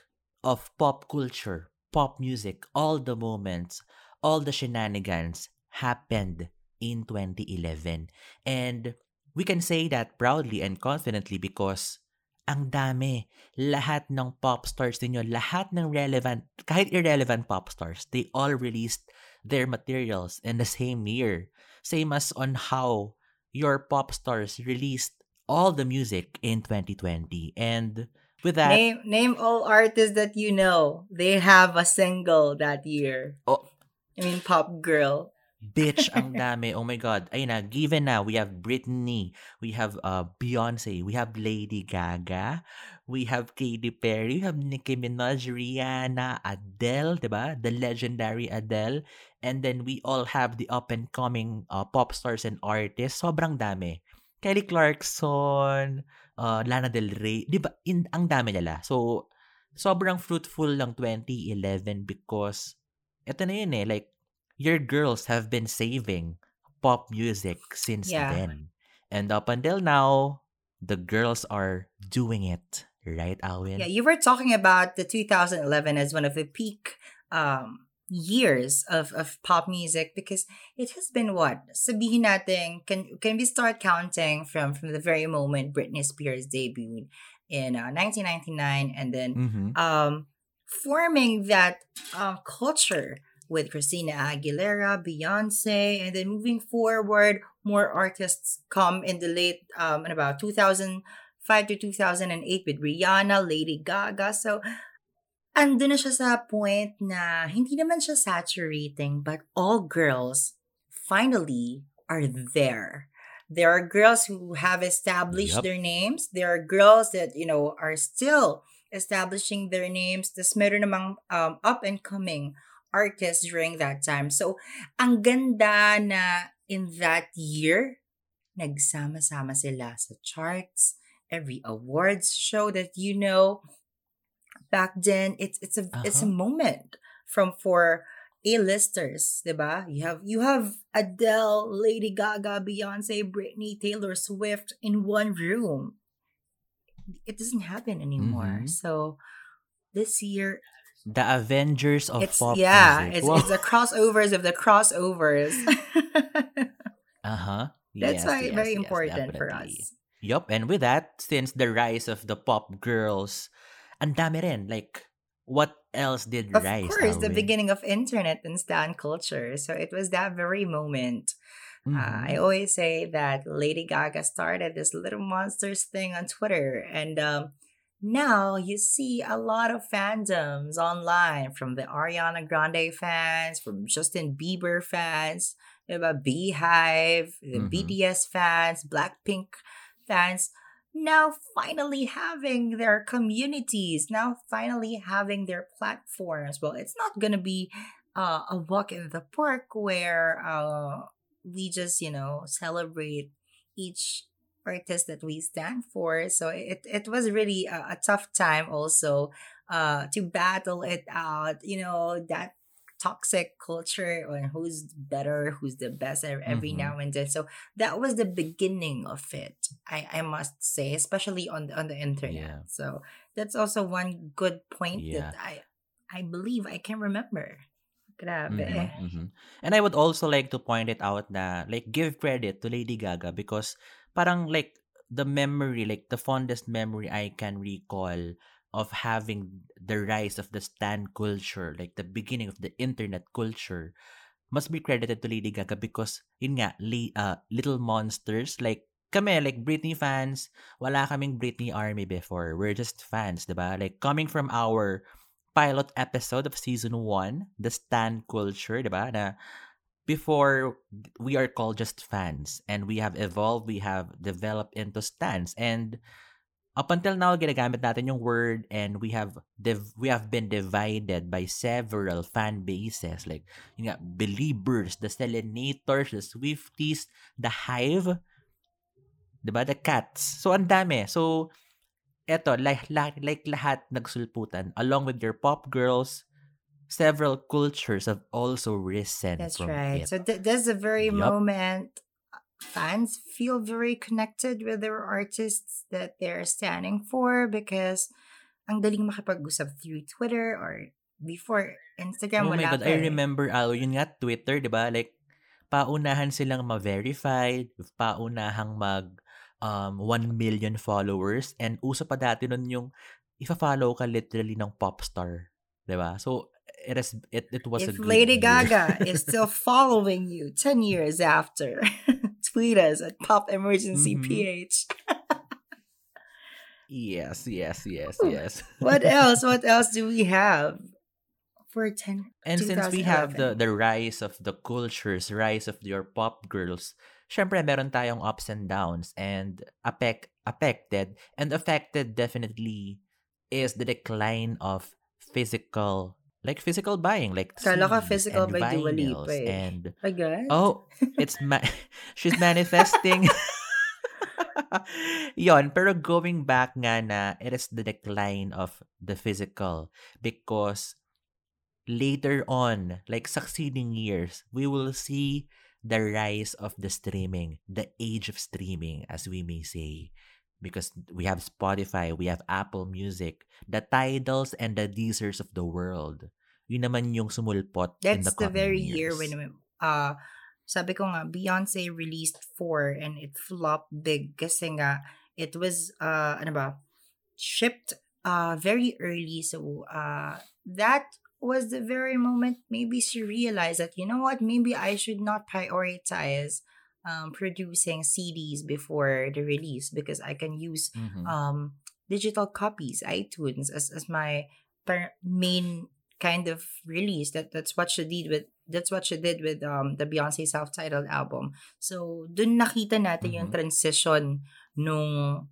of pop culture, pop music, all the moments, all the shenanigans happened in twenty eleven. And we can say that proudly and confidently because ang dami. Lahat ng pop stars ninyo, lahat ng relevant, kahit irrelevant pop stars, they all released their materials in the same year. Same as on how your pop stars released all the music in twenty twenty. And with that, Name, name all artists that you know. They have a single that year. Oh, I mean, pop girl. Bitch, ang dami. Oh my God. Ayun na, given na, we have Britney, we have uh, Beyonce, we have Lady Gaga, we have Katy Perry, we have Nicki Minaj, Rihanna, Adele, diba? The legendary Adele. And then we all have the up-and-coming uh, pop stars and artists. Sobrang dami. Kelly Clarkson, uh, Lana Del Rey, di ba? In, ang dami nila. So, sobrang fruitful lang twenty eleven because eto na yun eh, like, your girls have been saving pop music since yeah. then. And up until now, the girls are doing it. Right, Alwyn? Yeah, you were talking about the twenty eleven as one of the peak um, years of, of pop music because it has been what? Sabihin natin, can can we start counting from, from the very moment Britney Spears debuted in uh, nineteen ninety-nine and then mm-hmm. um, forming that uh, culture with Christina Aguilera, Beyoncé, and then moving forward, more artists come in the late, um, in about two thousand five to two thousand eight with Rihanna, Lady Gaga. So, andun na siya sa point na hindi naman siya saturating, but all girls finally are there. There are girls who have established yep. their names. There are girls that, you know, are still establishing their names. Tas meron namang um, up-and-coming artists during that time. So, ang ganda na in that year, nagsama-sama sila sa charts, every awards show that you know. Back then, it's it's a uh-huh. it's a moment from for A-listers, diba? You have you have Adele, Lady Gaga, Beyonce, Britney, Taylor Swift in one room. It doesn't happen anymore. Mm-hmm. So, this year. The Avengers of it's, pop yeah, music. Yeah, it's, it's the crossovers of the crossovers. uh-huh. That's yes, why yes, very yes, important definitely. For us. Yup. And with that, since the rise of the pop girls, ang dami rin. Like, what else did of rise? Of course, Alwyn? The beginning of internet and stan culture. So it was that very moment. Mm-hmm. Uh, I always say that Lady Gaga started this Little Monsters thing on Twitter. And, um, now, you see a lot of fandoms online from the Ariana Grande fans, from Justin Bieber fans, about Beehive, the mm-hmm. B T S fans, Blackpink fans, now finally having their communities, now finally having their platforms. Well, it's not going to be uh, a walk in the park where uh, we just, you know, celebrate each artists that we stand for. So it it was really a, a tough time also uh, to battle it out, you know, that toxic culture on who's better, who's the best every mm-hmm. now and then. So that was the beginning of it, I, I must say, especially on the, on the internet. Yeah. So that's also one good point yeah. that I I believe I can remember. Grabe. Mm-hmm, mm-hmm. And I would also like to point it out that, like, give credit to Lady Gaga because parang like the memory, like the fondest memory I can recall of having the rise of the stan culture, like the beginning of the internet culture, must be credited to Lady Gaga because yun nga, li, uh, Little Monsters, like kami, like Britney fans, wala kaming Britney army before. We're just fans, diba? Like coming from our pilot episode of season one, the stan culture, diba? Na before, we are called just fans and we have evolved, we have developed into stans. And up until now, ginagamit natin yung word and we have div- we have been divided by several fan bases. Like, you got Beliebers, the Selenators, the Swifties, the Hive, diba? The Cats. So, ang dami. So, eto, like, like, like lahat nagsulputan. Along with your pop girls, several cultures have also risen. That's from right. It. So th- there's a very yep. moment fans feel very connected with their artists that they're standing for because ang daling makipag-usap through Twitter or before Instagram. Oh wala my God, I remember, oh, yun nga, Twitter, di ba? Like, paunahan silang ma-verified, paunahang mag um, one million followers, and uso pa dati nun yung ifa-follow ka literally ng pop star. Di ba? So, It, is, it, it was if a Lady Gaga is still following you ten years after, tweet us at Pop Emergency mm-hmm. P H. yes, yes, yes, yes. What else? What else do we have for ten? And since we have the, the rise of the cultures, rise of your pop girls, syempre meron tayong ups and downs and apec- affected and affected definitely is the decline of physical. Like physical buying, like Kala ka physical and by Dua Lipa eh. And oh, it's ma- she's manifesting Yon, pero going back nga na, it is the decline of the physical because later on, like succeeding years, we will see the rise of the streaming, the age of streaming, as we may say. Because we have Spotify, we have Apple Music, the Tidals and the Deezers of the world. Yun naman yung sumulpot in the coming years. That's the very year when, uh, sabi ko nga, Beyonce released four and it flopped big kasi nga, it was, uh, ano ba, shipped uh, very early. So, uh, that was the very moment maybe she realized that, you know what, maybe I should not prioritize Um, producing C Ds before the release because I can use mm-hmm. um, digital copies, iTunes, as as my per- main kind of release. That that's what she did with that's what she did with um, the Beyoncé self-titled album. So dun nakita natin mm-hmm. yung transition nung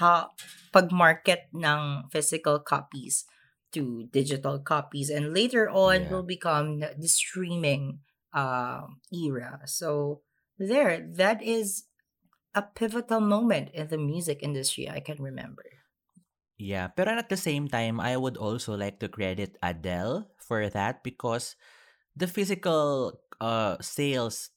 ha pag-market ng physical copies to digital copies, and later on yeah. will become the streaming uh, era. So. There, that is a pivotal moment in the music industry, I can remember. Yeah, pero at the same time, I would also like to credit Adele for that because the physical uh, sales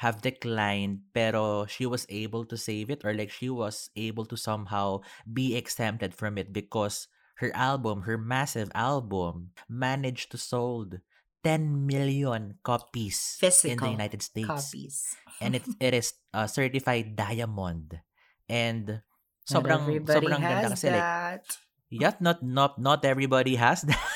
have declined, pero she was able to save it, or like she was able to somehow be exempted from it because her album, her massive album, managed to sold ten million copies physical in the United States. Copies. And it, it is a certified diamond. And sobrang, everybody sobrang has ganda kasi that. Like, yeah, not, not, not everybody has that.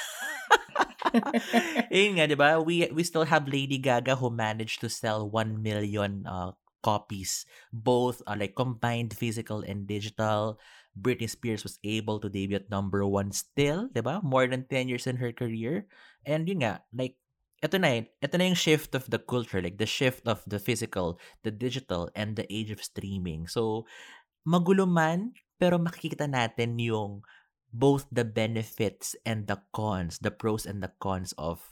Yun nga, diba? We, we still have Lady Gaga who managed to sell one million uh, copies. Both are like combined physical and digital. Britney Spears was able to debut at number one still, diba? More than ten years in her career. And yun nga, like, ito na, ito na yung shift of the culture, like the shift of the physical, the digital, and the age of streaming. So, magulo man, pero makikita natin yung both the benefits and the cons, the pros and the cons of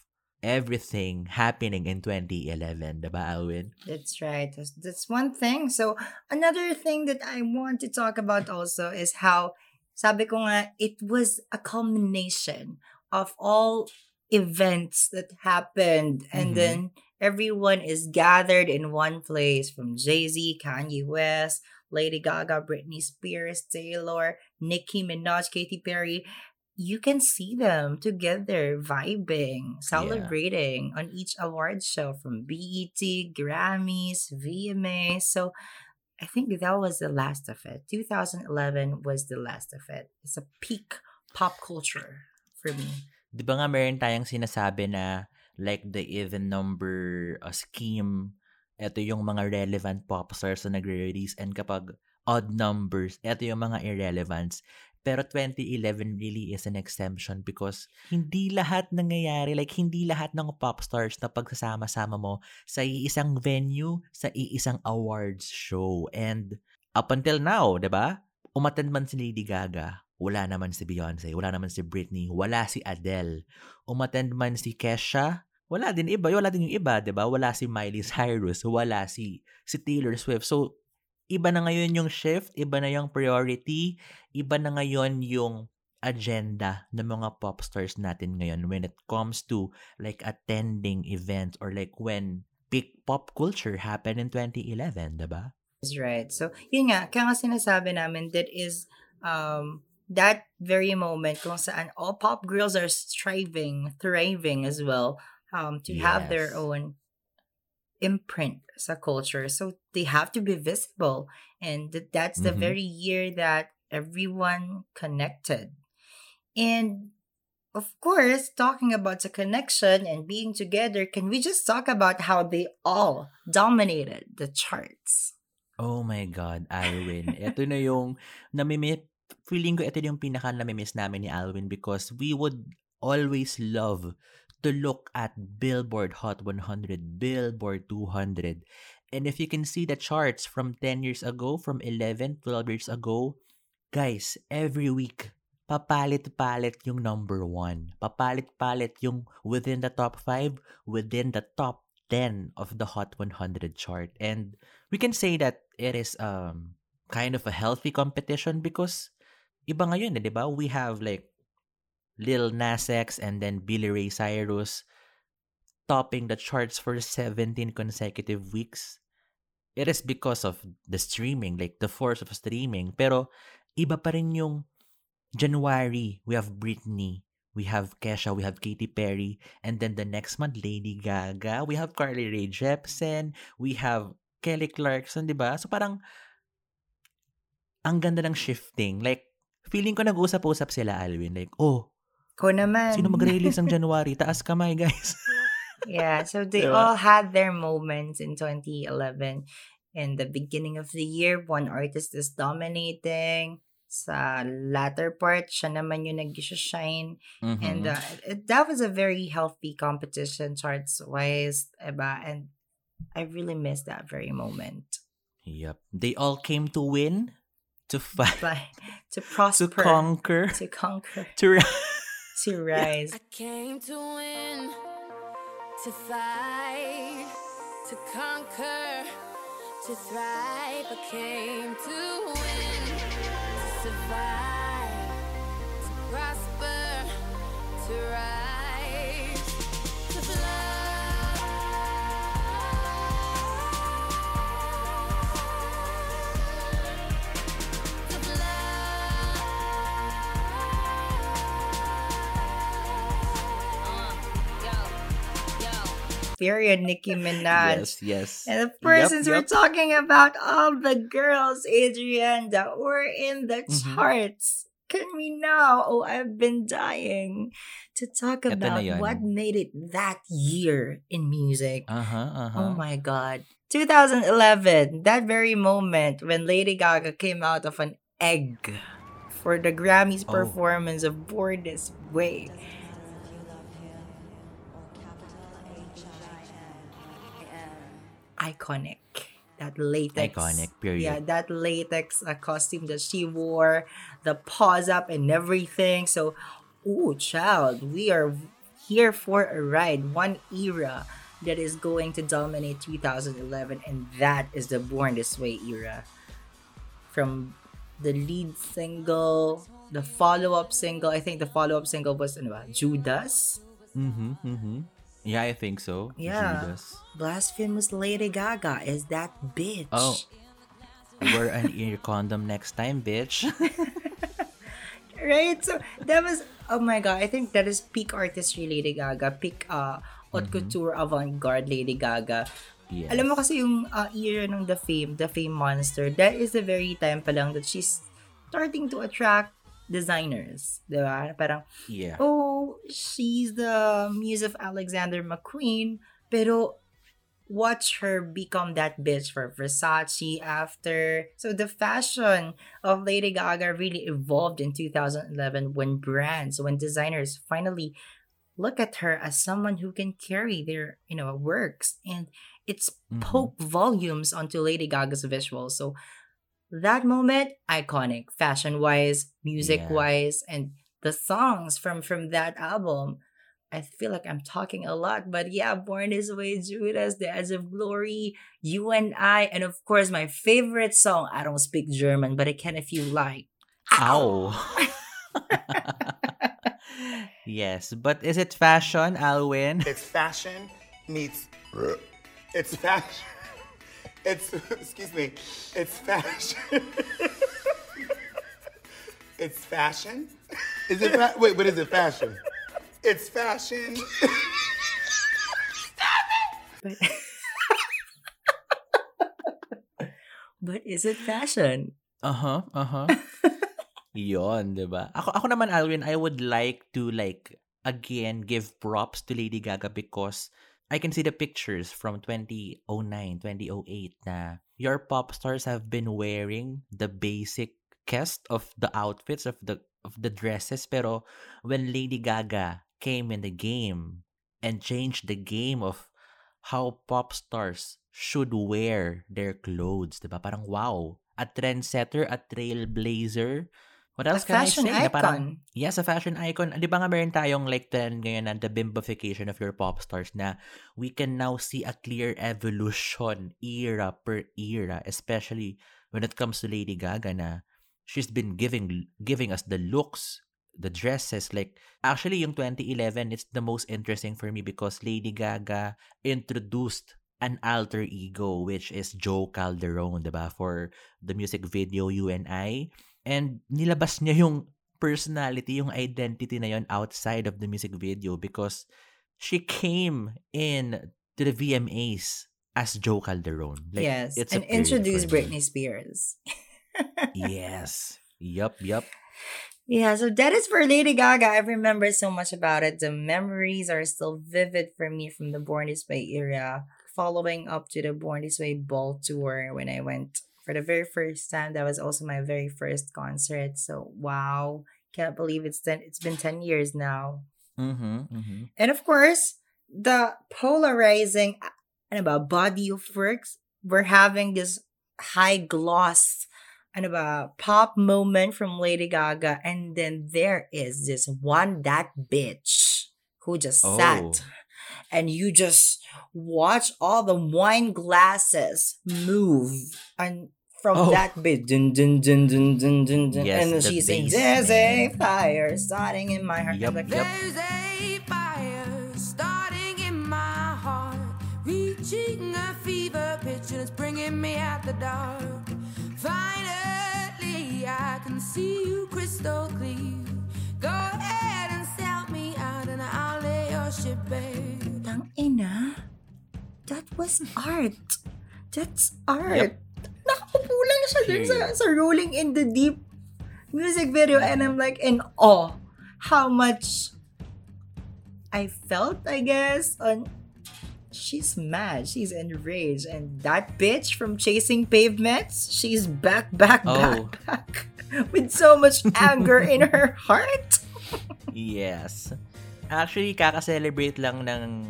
everything happening in twenty eleven, diba, Alwyn? That's right. That's, that's one thing. So, another thing that I want to talk about also is how, sabi ko nga, it was a culmination of all events that happened, and mm-hmm. then everyone is gathered in one place, from Jay-Z, Kanye West, Lady Gaga, Britney Spears, Taylor, Nicki Minaj, Katy Perry. You can see them together vibing, celebrating yeah. on each award show from B E T, Grammys, V M As. So I think that was the last of it. twenty eleven was the last of it. It's a peak pop culture for me. Di ba nga meron tayong sinasabi na like the even number uh, scheme, ito yung mga relevant pop stars na nagre-release, and kapag odd numbers, ito yung mga irrelevance. Pero twenty eleven really is an exemption because hindi lahat nangyayari, like hindi lahat ng pop stars na pagsasama-sama mo sa iisang venue, sa iisang awards show. And up until now, diba? Umattend man si Lady Gaga, wala naman si Beyoncé, wala naman si Britney, wala si Adele. Umattend man si Kesha, wala din iba, wala din yung iba, diba? Wala si Miley Cyrus, wala si, si Taylor Swift. So, iba na ngayon yung shift, iba na yung priority, iba na ngayon yung agenda ng mga pop stars natin ngayon when it comes to like attending events or like when big pop culture happened in twenty eleven, diba? That's right. So, yun nga, kaya nga sinasabi namin that is um, that very moment kung saan all pop girls are striving, thriving as well um, to yes. have their own imprint as a culture, so they have to be visible, and th- that's the mm-hmm. very year that everyone connected. And of course, talking about the connection and being together, can we just talk about how they all dominated the charts? Oh my God, Alwyn, ito na yung namimiss, feeling ko ito yung pinaka namimiss namin ni Alwyn, because we would always love to look at Billboard Hot one hundred, Billboard two hundred. And if you can see the charts from ten years ago, from eleven, twelve years ago, guys, every week, papalit-palit yung number one. Papalit-palit yung within the top five, within the top ten of the Hot one hundred chart. And we can say that it is um kind of a healthy competition because iba ngayon, eh, di ba? We have like Lil Nas X and then Billy Ray Cyrus topping the charts for seventeen consecutive weeks. It is because of the streaming, like the force of streaming. Pero iba pa rin yung January, we have Britney, we have Kesha, we have Katy Perry, and then the next month, Lady Gaga, we have Carly Rae Jepsen, we have Kelly Clarkson, di ba? So parang ang ganda ng shifting. Like, feeling ko nag-usap-usap sila, Alwyn. Like, oh, ko naman. Sino mag-release ng January? Taas kamay, guys. Yeah, so they diba? all had their moments in twenty eleven. In the beginning of the year, one artist is dominating. Sa latter part, siya naman yung nag-shine. Mm-hmm. And uh, it, that was a very healthy competition charts-wise. Diba? And I really miss that very moment. Yep. They all came to win, to fight, By, to prosper, to conquer, to conquer, to, ri- to rise. I came to win, to fight, to conquer, to thrive. I came to win, to survive, to prosper, to rise, to fly. Period, Nicki Minaj. Yes, yes. And the persons yep, yep. we're talking about, all the girls, Adrian, that were in the mm-hmm. charts. Can we now? Oh, I've been dying to talk about what made it that year in music. Uh-huh, uh-huh. Oh my God. twenty eleven, that very moment when Lady Gaga came out of an egg for the Grammys oh. performance of Born This Way. Iconic. That latex. Iconic, period. Yeah, that latex uh, costume that she wore, the paws up and everything. So, ooh, child, we are here for a ride. One era that is going to dominate twenty eleven, and that is the Born This Way era. From the lead single, the follow-up single, I think the follow-up single was uh, Judas. Mm-hmm, mm-hmm. Yeah, I think so. Yeah. Judas. Blasphemous Lady Gaga is that bitch. Oh. Wear an ear condom next time, bitch. Right? So that was, oh my God, I think that is peak artistry Lady Gaga, peak uh, haute couture mm-hmm. avant-garde Lady Gaga. Yes. Alam mo kasi yung uh, era ng The Fame, The Fame Monster, that is the very time pa lang that she's starting to attract designers, diba? Parang, yeah. oh, she's the muse of Alexander McQueen, pero watch her become that bitch for Versace after. So the fashion of Lady Gaga really evolved in twenty eleven when brands, when designers finally look at her as someone who can carry their, you know, works, and it spoke mm-hmm. volumes onto Lady Gaga's visuals. So that moment, iconic, fashion-wise, music-wise, yeah. and the songs from, from that album. I feel like I'm talking a lot, but yeah, Born This Way, Judas, The Edge of Glory, You and I, and of course, my favorite song, I don't speak German, but I can if you like. Ow! Yes, but is it fashion, Alwyn? It's fashion meets... It's fashion... It's, excuse me, it's fashion. It's fashion? Is it, fa- wait, but is it fashion? It's fashion. Stop it! But, but is it fashion? Uh-huh, uh-huh. Yon, diba? Ako, ako naman, Alwyn, I would like to, like, again, give props to Lady Gaga because I can see the pictures from twenty oh nine, twenty oh eight na your pop stars have been wearing the basic cast of the outfits, of the of the dresses. Pero when Lady Gaga came in the game and changed the game of how pop stars should wear their clothes, diba? Parang wow, a trendsetter, a trailblazer What else a can I say? Fashion icon. Parang, yes, a fashion icon. Di ba nga meron tayong like trend ngayon na the bimbification of your pop stars na we can now see a clear evolution era per era, especially when it comes to Lady Gaga na she's been giving giving us the looks, the dresses. Like, actually, yung twenty eleven, it's the most interesting for me because Lady Gaga introduced an alter ego, which is Joe Calderone, diba? For the music video, You and I. And nilabas niya yung personality, yung identity na yun outside of the music video because she came in to the V M As as Joe Calderone. Like, yes, it's and introduced Britney Spears. Yes. Yup, yup. Yeah, so that is for Lady Gaga. I remember so much about it. The memories are still vivid for me from the Born This Way era, following up to the Born This Way Ball Tour when I went for the very first time. That was also my very first concert. So, wow. Can't believe it's ten, it's been ten years now. Mm-hmm, mm-hmm. And of course, the polarizing ano ba, body of works, we're having this high gloss ano ba, pop moment from Lady Gaga. And then there is this one, that bitch, who just oh. sat. And you just watch all the wine glasses move. And from oh. that bit, dun, dun, dun, dun, dun, dun, dun. Yes, and the she sings, there's a fire starting in my heart. Yep, like, yep. There's a fire starting in my heart, reaching a fever pitch and it's bringing me out the dark. Finally, I can see you crystal clear. Go ahead and sell me out and I'll lay your shit bare. Tangina, that was art. That's art. Yep. Nakaupo lang siya dun sa, sa Rolling in the Deep music video and I'm like in awe how much I felt, I guess, on she's mad, she's enraged, and that bitch from Chasing Pavements, she's back, back, oh. back, back with so much anger in her heart. Yes. Actually, kaka-celebrate lang ng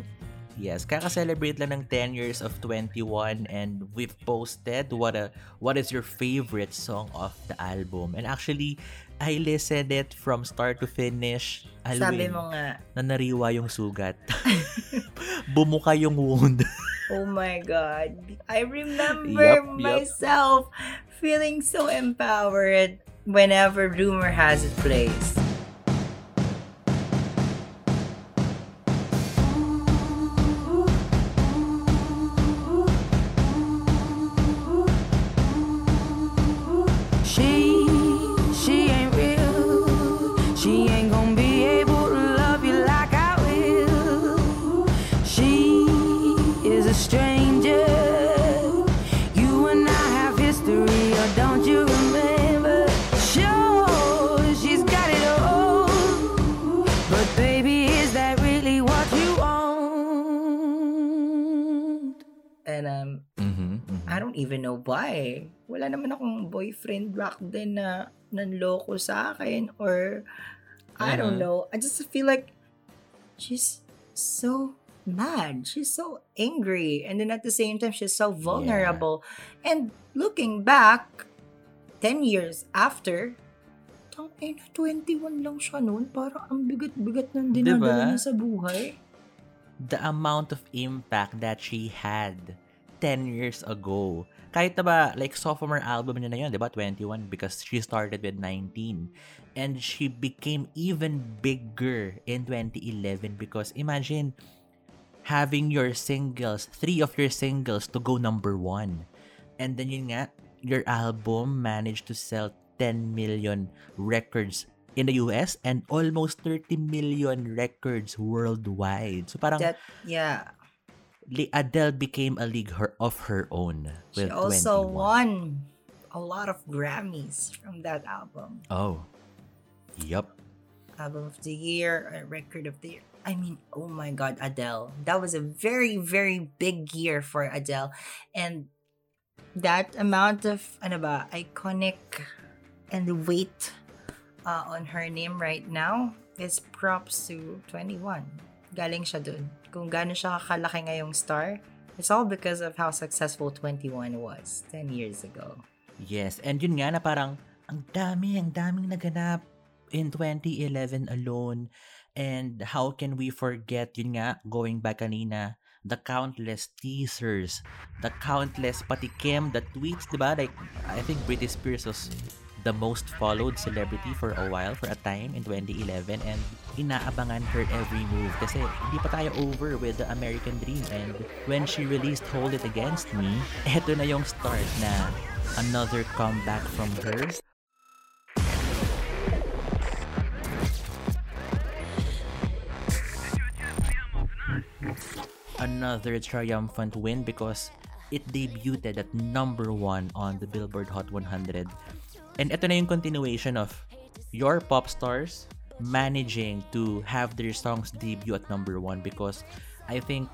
yes, kaka-celebrate lang ng ten years of twenty-one and we've posted what a what is your favorite song of the album. And actually, I listened it from start to finish. Alwyn, sabi mo nga, nanariwa yung sugat. Bumuka yung wound. Oh my God. I remember yep, myself yep. feeling so empowered whenever Rumor Has It plays. Even know why. Wala naman akong boyfriend back then na nanloko sa akin or I uh-huh. don't know. I just feel like she's so mad. She's so angry. And then at the same time, she's so vulnerable. Yeah. And looking back, ten years after, tangina, twenty-one lang siya noon. Parang ang bigat-bigat ng dinadala niya sa buhay. The amount of impact that she had ten years ago. Kahit na ba, like, sophomore album niya na yun, di ba? twenty-one, because she started with nineteen. And she became even bigger in twenty eleven because imagine having your singles, three of your singles to go number one. And then yun nga, your album managed to sell ten million records in the U S and almost thirty million records worldwide. So parang... That, yeah. Adele became a league her of her own. She also twenty-one. Won a lot of Grammys from that album. Oh, yep. Album of the year, record of the year. I mean, oh my God, Adele. That was a very, very big year for Adele, and that amount of ano ba, iconic and weight uh, on her name right now is props to twenty-one. Galing siya dun. Kung gaano siya kakalaki ngayong star, it's all because of how successful twenty-one was ten years ago. Yes, and yun nga na parang ang dami, ang daming naganap in twenty eleven alone. And how can we forget, yun nga, going back kanina, the countless teasers, the countless patikim, the tweets, diba? Like, I think Britney Spears was the most followed celebrity for a while, for a time in twenty eleven, and inaabangan her every move kasi hindi pa tayo over with the American Dream. And when she released Hold It Against Me, eto na yung start na another comeback from her. Another triumphant win because it debuted at number one on the Billboard Hot one hundred. And ito na yung continuation of your pop stars managing to have their songs debut at number one, because I think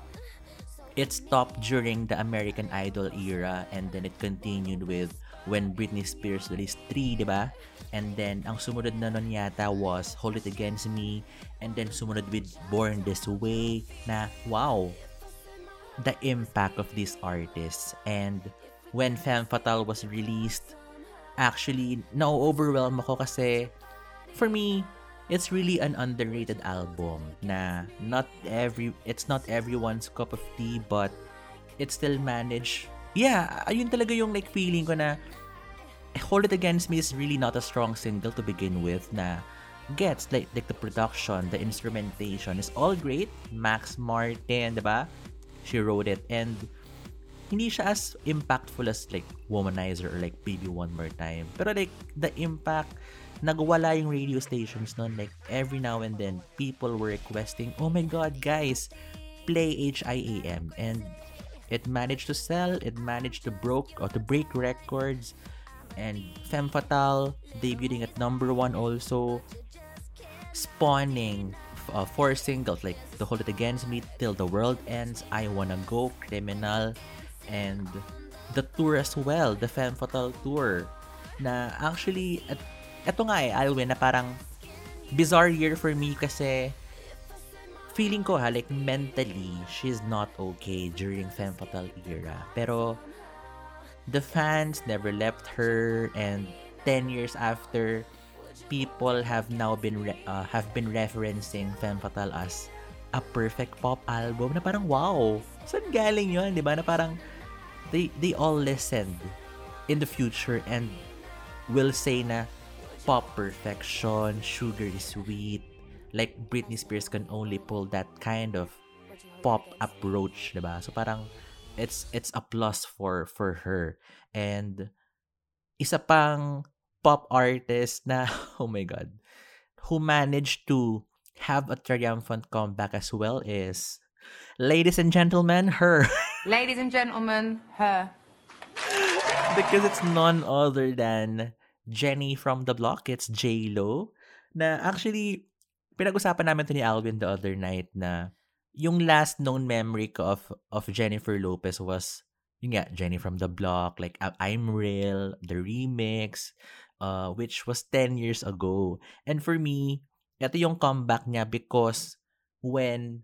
it stopped during the American Idol era and then it continued with when Britney Spears released three, diba? And then ang sumunod na nun yata was Hold It Against Me, and then sumunod with Born This Way na wow, the impact of these artists. And when Femme Fatale was released, actually, na-overwhelm ako kasi for me, it's really an underrated album na not every, it's not everyone's cup of tea, but it still managed. Yeah, ayun talaga yung like feeling ko na Hold It Against Me is really not a strong single to begin with na gets like, like the production, the instrumentation is all great. Max Martin, diba? She wrote it, and hindi siya as impactful as like Womanizer or like Baby One More Time. Pero like the impact, nagwala yung radio stations nun. Like every now and then, people were requesting, oh my God, guys, play H I A M. And it managed to sell, it managed to broke or to break records. And Femme Fatale debuting at number one also, spawning uh, four singles like The Hold It Against Me, Till the World Ends, I Wanna Go, Criminal, and the tour as well, the Femme Fatale tour na actually at eto nga eh, Alwyn, na parang bizarre year for me kasi feeling ko ha, like mentally she's not okay during Femme Fatale era, pero the fans never left her, and ten years after, people have now been re- uh, have been referencing Femme Fatale as a perfect pop album na parang wow, saan galing yun, diba? Na parang they, they all listened in the future and will say na pop perfection, sugar is sweet, like Britney Spears can only pull that kind of pop approach, diba? So parang it's it's a plus for for her. And isa pang pop artist na oh my God, who managed to have a triumphant comeback as well is, ladies and gentlemen, her. Ladies and gentlemen, her. Because it's none other than Jenny from the Block. It's J-Lo. Na actually, pinag-usapan namin to ni Alwyn the other night na yung last known memory ko of, of Jennifer Lopez was, yun nga, Jenny from the Block, like I'm Real, the remix, uh, which was ten years ago. And for me, ito yung comeback niya because when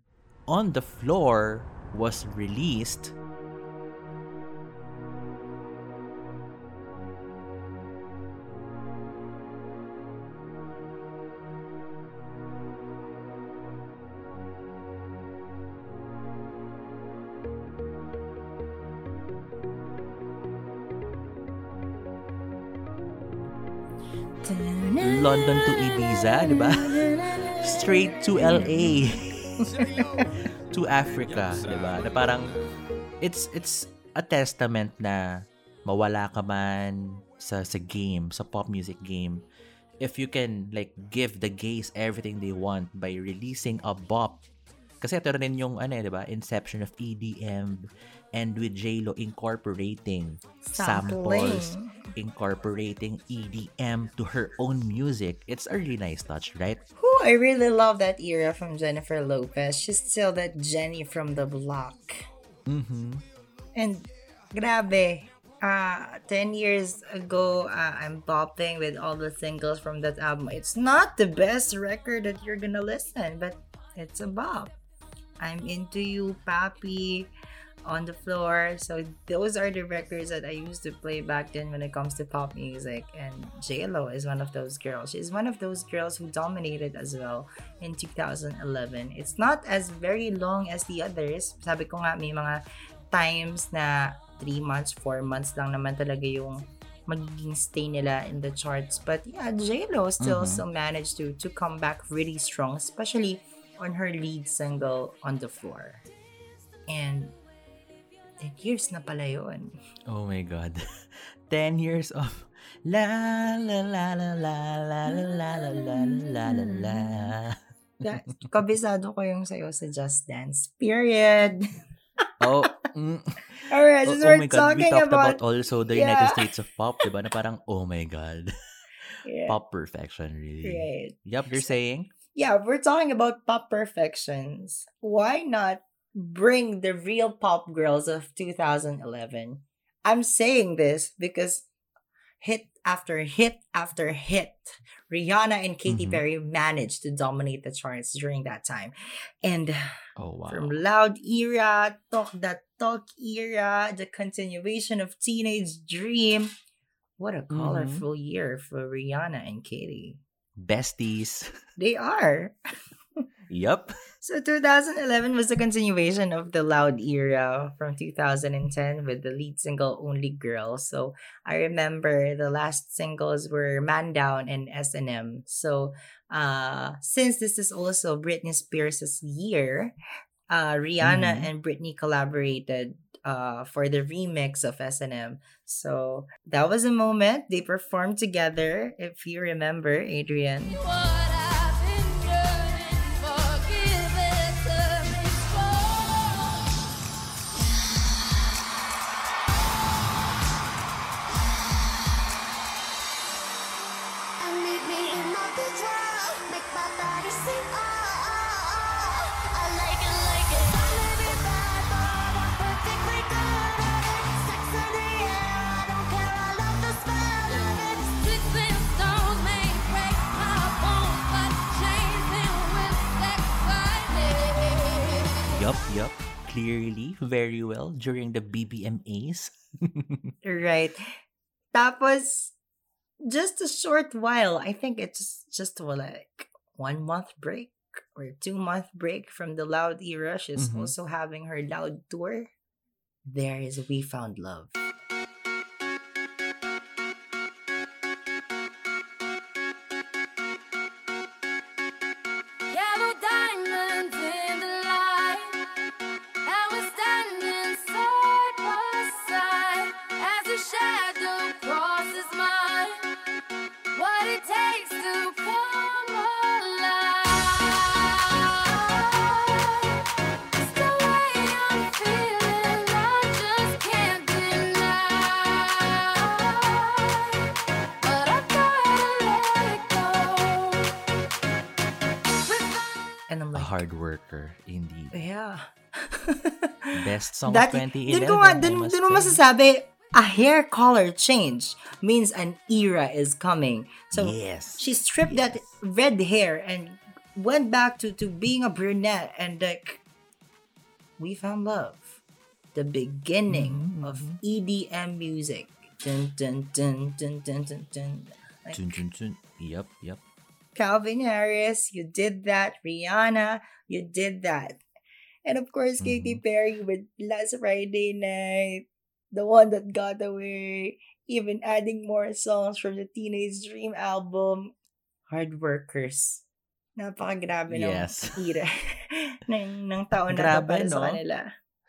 On the Floor was released, London to Ibiza, diba? Straight to L A. To Africa, diba? Na parang it's it's a testament na mawala ka man sa sa game, sa pop music game, if you can like give the gays everything they want by releasing a bop. Kasi ito rin yung ano, diba? Inception of E D M, and with J-Lo incorporating samples, incorporating E D M to her own music. It's a really nice touch, right? Oh, I really love that era from Jennifer Lopez. She's still that Jenny from the Block. Mm-hmm. And grabe, uh, ten years ago, uh, I'm bopping with all the singles from that album. It's not the best record that you're gonna listen, but it's a bop. I'm Into You, Papi, on the floor. So those are the records that I used to play back then when it comes to pop music. And J-Lo is one of those girls. She's one of those girls who dominated as well in two thousand eleven. It's not as very long as the others. Sabi ko nga, may mga times na three months, four months lang naman talaga yung magiging stay nila in the charts. But yeah, J-Lo still, mm-hmm. still managed to to come back really strong, especially on her lead single, On the Floor. And ten years na pala yun. Oh my God. ten years of la la la la la la la la la la la la la. Kabisado ko yung sayo sa Just Dance. Period. Oh. Mm. Alright, since oh, oh we're talking we talked about, about also the yeah. United States of Pop, diba? Na parang, oh my God. Yeah. Pop perfection, really. Right. Yep, you're saying? Yeah, we're talking about pop perfections. Why not bring the real pop girls of two thousand eleven. I'm saying this because hit after hit after hit, Rihanna and Katy mm-hmm. Perry managed to dominate the charts during that time. And oh, wow. from Loud era, Talk That Talk era, the continuation of Teenage Dream. What a colorful mm-hmm. year for Rihanna and Katy. Besties. They are. Yep. So twenty eleven was the continuation of the Loud era from two thousand ten with the lead single Only Girl. So I remember the last singles were Man Down and S and M. So uh, since this is also Britney Spears' year, uh, Rihanna mm-hmm. and Britney collaborated uh, for the remix of S and M. So that was a moment they performed together, if you remember, Adrian. Yup, clearly, very well during the B B M As. Right. Tapos, just a short while, I think it's just like one month break or two month break from the Loud era. She's mm-hmm. also having her Loud tour. There is We Found Love. Hard worker, indeed. Yeah. Best song that, of twenty eleven. Dun ko nga, dun, dun mo masasabi, a hair color change means an era is coming. So yes. she stripped yes. that red hair and went back to, to being a brunette and like, We Found Love. The beginning mm-hmm. of E D M music. Dun, dun, dun, dun, dun, dun, dun. Like, dun, dun, dun. Yep, yep. Calvin Harris, you did that. Rihanna, you did that. And of course, mm-hmm. Katy Perry with Last Friday Night, the one that got away, even adding more songs from the Teenage Dream album. Hard workers. Napakagrabe yes. ng ira ng, ng taon na para no? sa kanila.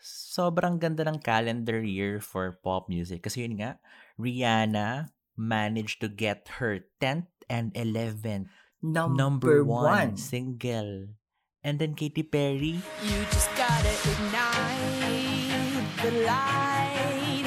Sobrang ganda ng calendar year for pop music. Kasi yun nga, Rihanna managed to get her tenth and eleventh Number, Number one, one single. And then Katy Perry. You just gotta ignite the light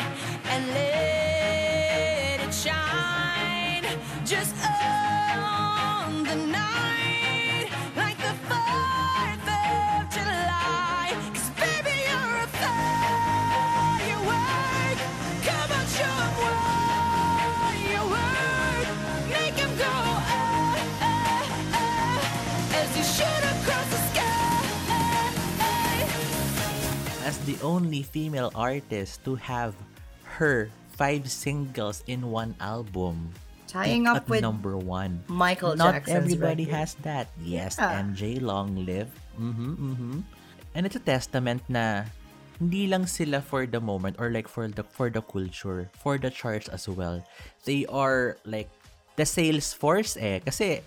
and let it shine just on the night like the fourth of July. Cause baby, you're a firework. Come on, show 'em what you work. Make 'em go as you shoot across the sky. As the only female artist to have her five singles in one album. Tying up with number one. Michael Jackson's record. Not everybody has that. Yes, yeah. M J, long live. Mm-hmm, mm-hmm. And it's a testament na hindi lang sila for the moment or like for the for the culture, for the charts as well. They are like the sales force eh. Kasi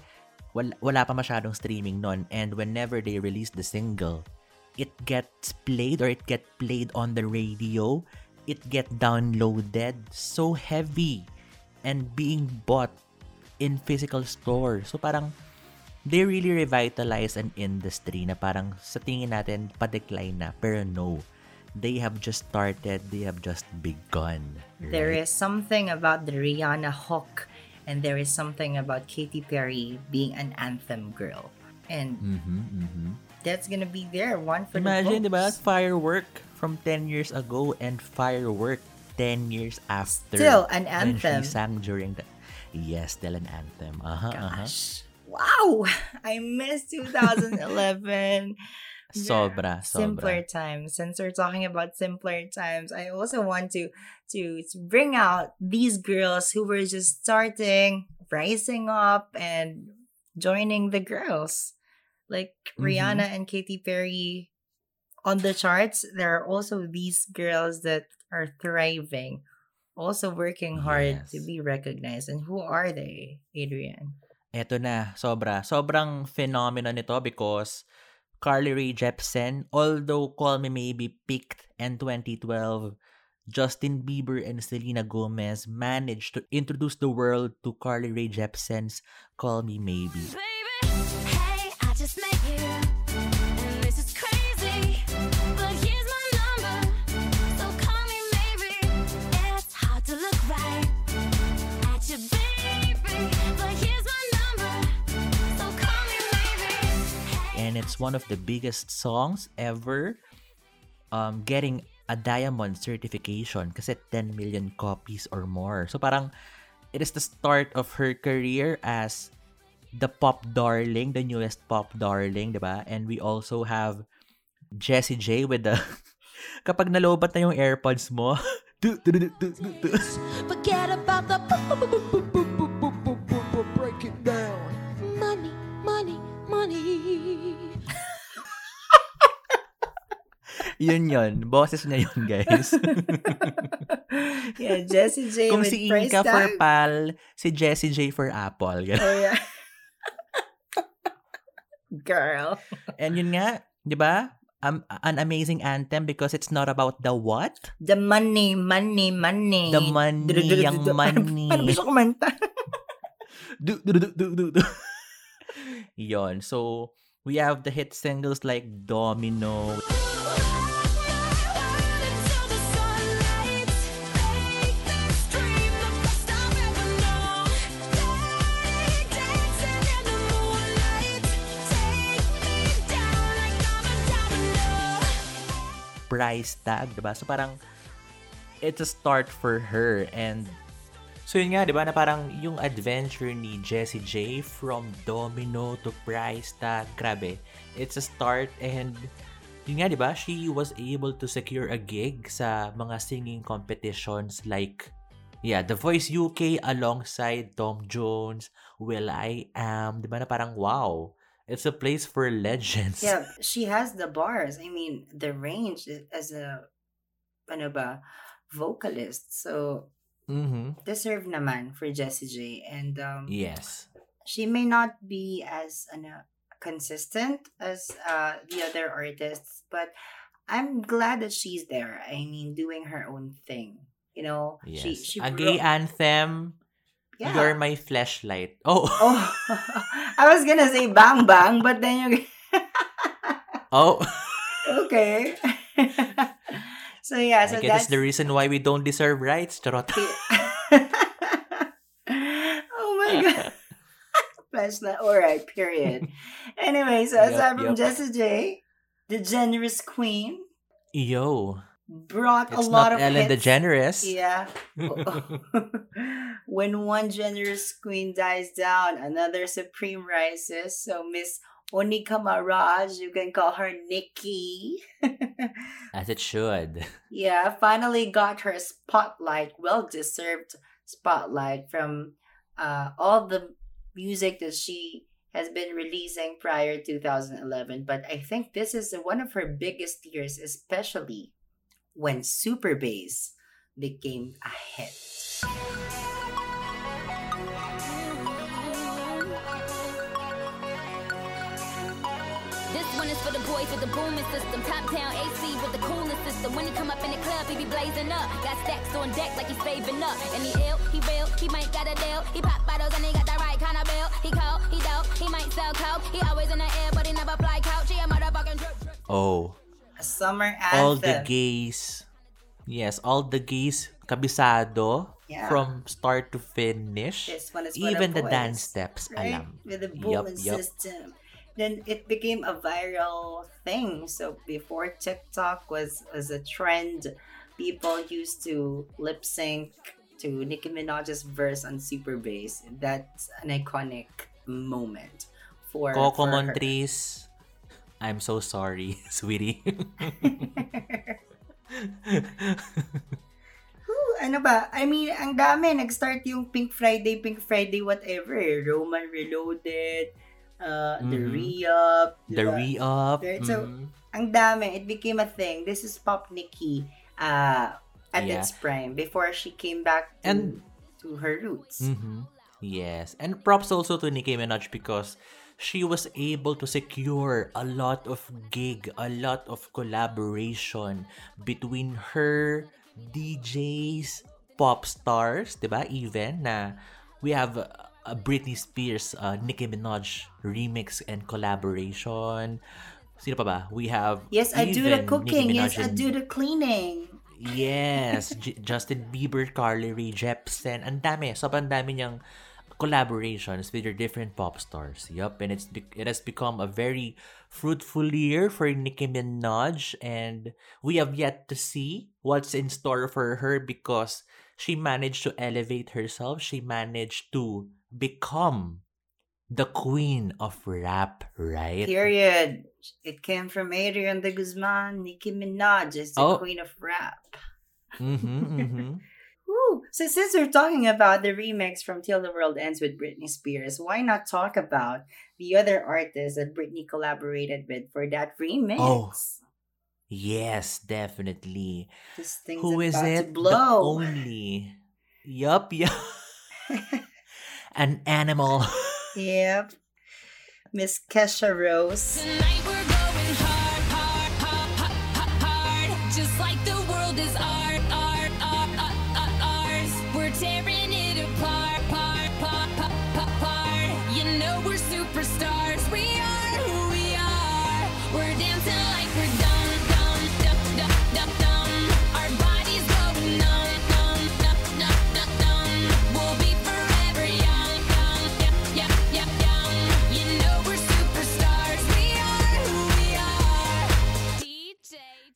wala, wala pa masyadong streaming nun. And whenever they release the single, it gets played or it gets played on the radio. It gets downloaded so heavy and being bought in physical stores. So parang they really revitalize an industry na parang sa tingin natin pa-decline na. Pero no, they have just started. They have just begun. Right? There is something about the Rihanna hook and there is something about Katy Perry being an anthem girl. And mm-hmm, mm-hmm. that's gonna be there. One for Imagine, the books. Imagine, diba? Firework from ten years ago and Firework ten years after. Still an anthem. And she sang during the... Yes, still an anthem. Uh-huh, Gosh. Uh-huh. Wow! I miss twenty eleven. Yeah. Sobra, sobra. Simpler times. Since we're talking about simpler times, I also want to, to to bring out these girls who were just starting, rising up, and joining the girls. Like Rihanna mm-hmm. and Katy Perry on the charts, there are also these girls that are thriving, also working hard yes. to be recognized. And who are they, Adrian? Eto na, sobra. Sobrang phenomenon nito because Carly Rae Jepsen, although Call Me Maybe peaked in twenty twelve, Justin Bieber and Selena Gomez managed to introduce the world to Carly Rae Jepsen's Call Me Maybe. Baby, hey, I just met you. And this is crazy, but here's my number. So call me maybe. It's hard to look right at your baby, but here's my And it's one of the biggest songs ever um, getting a diamond certification kasi ten million copies or more. So parang it is the start of her career as the pop darling, the newest pop darling, diba? And we also have Jessie J with the kapag nalobat na yung AirPods mo. do, do, do, do, do, do. Forget about the break it down. Money, money, money. Yun yun. Boses na yun, guys. Yeah, Jessie J Kung with si price tag. Kung si Inka for pal, si Jessie J for apple. Gano. Oh, yeah. Girl. And yun nga, di ba? Um, an amazing anthem because it's not about the what? The money, money, money. The money, yung money. Paano gusto kumanta? Du, du, du, du, du. Yun. So, we have the hit singles like Domino. Price tag, diba? So parang it's a start for her and so yun nga, diba, na parang yung adventure ni Jessie J from Domino to Price tag, grabe, it's a start and yun nga, diba, she was able to secure a gig sa mga singing competitions like yeah, The Voice U K alongside Tom Jones, Will.i.am, diba, na parang wow. It's a place for legends. Yeah, she has the bars. I mean, the range as a ano ba, vocalist. So, mm-hmm. deserve naman for Jessie J. And um, yes, she may not be as ano, consistent as uh, the other artists, but I'm glad that she's there. I mean, doing her own thing. You know, yes. she she a gay anthem. Yeah. You're my flashlight. Oh. Oh. I was gonna say bang bang, but then you. Oh. Okay. So yeah, so I guess that's the reason why we don't deserve rights, charot. Oh my god. Flashlight. All right. Period. Anyway, so yep, aside from yep. Jessie J, the generous queen. Yo. Brought it's a lot of Ellen hits. The Generous. Yeah. When one generous queen dies down, another supreme rises. So Miss or Nika Miraj. You can call her Nikki. As it should. Yeah, finally got her spotlight, well-deserved spotlight from uh, all the music that she has been releasing prior two thousand eleven. But I think this is one of her biggest years, especially when Super Bass became a hit. This one is for the boys with the booming system, top down A C with the cooling system. When he come up in the club, he be blazing up. Got stacks on deck like he's saving up. And he ill, he real, he might got a deal. He pop bottles and he got the right kind of bill. He cold, he dope, he might sell coke. He always in the air, but he never fly couch. He a motherfucking drip, drip. Oh, a summer anthem. All the gays. Yes, all the gays, kabisado, yeah, from start to finish. This one is even the boys, dance steps, right? Alam. With the booming yep, yep. system. Then it became a viral thing. So before TikTok was, was a trend, people used to lip sync to Nicki Minaj's verse on Super Bass. That's an iconic moment for Coco for Montrese. I'm so sorry, sweetie. Ooh, ano ba? I mean, ang dami. Nag-start yung Pink Friday, Pink Friday, whatever. Roman Reloaded, uh, mm-hmm. The Re-Up. The diba? Re-Up. Right? So, mm-hmm. ang dami. It became a thing. This is Pop Nicki uh, at yeah. its prime before she came back to, and, to her roots. Mm-hmm. Yes. And props also to Nicki Minaj because she was able to secure a lot of gig, a lot of collaboration between her, D Js, pop stars, diba? Even na we have a Britney Spears, uh, Nicki Minaj remix and collaboration. Sino pa ba? We have Yes, I do the cooking. Yes, I do the cleaning. Yes, J- Justin Bieber, Carly Rae Jepsen. Ang dami, sobrang dami niyang collaborations with your different pop stars. Yup, and it's be- it has become a very fruitful year for Nicki Minaj, and we have yet to see what's in store for her because she managed to elevate herself. She managed to become the queen of rap, right? Period. It came from Adrian de Guzman. Nicki Minaj is the oh. queen of rap. Mm-hmm, mm-hmm. Woo. So since we're talking about the remix from Till the World Ends with Britney Spears, why not talk about the other artists that Britney collaborated with for that remix? Oh, yes, definitely. This thing's Who about is it? To blow. The only. Yup, yup. An animal. Yep. Miss Kesha Rose. Tonight we're going hard, hard, hard, hard, hard, hard. Just like the world is ours.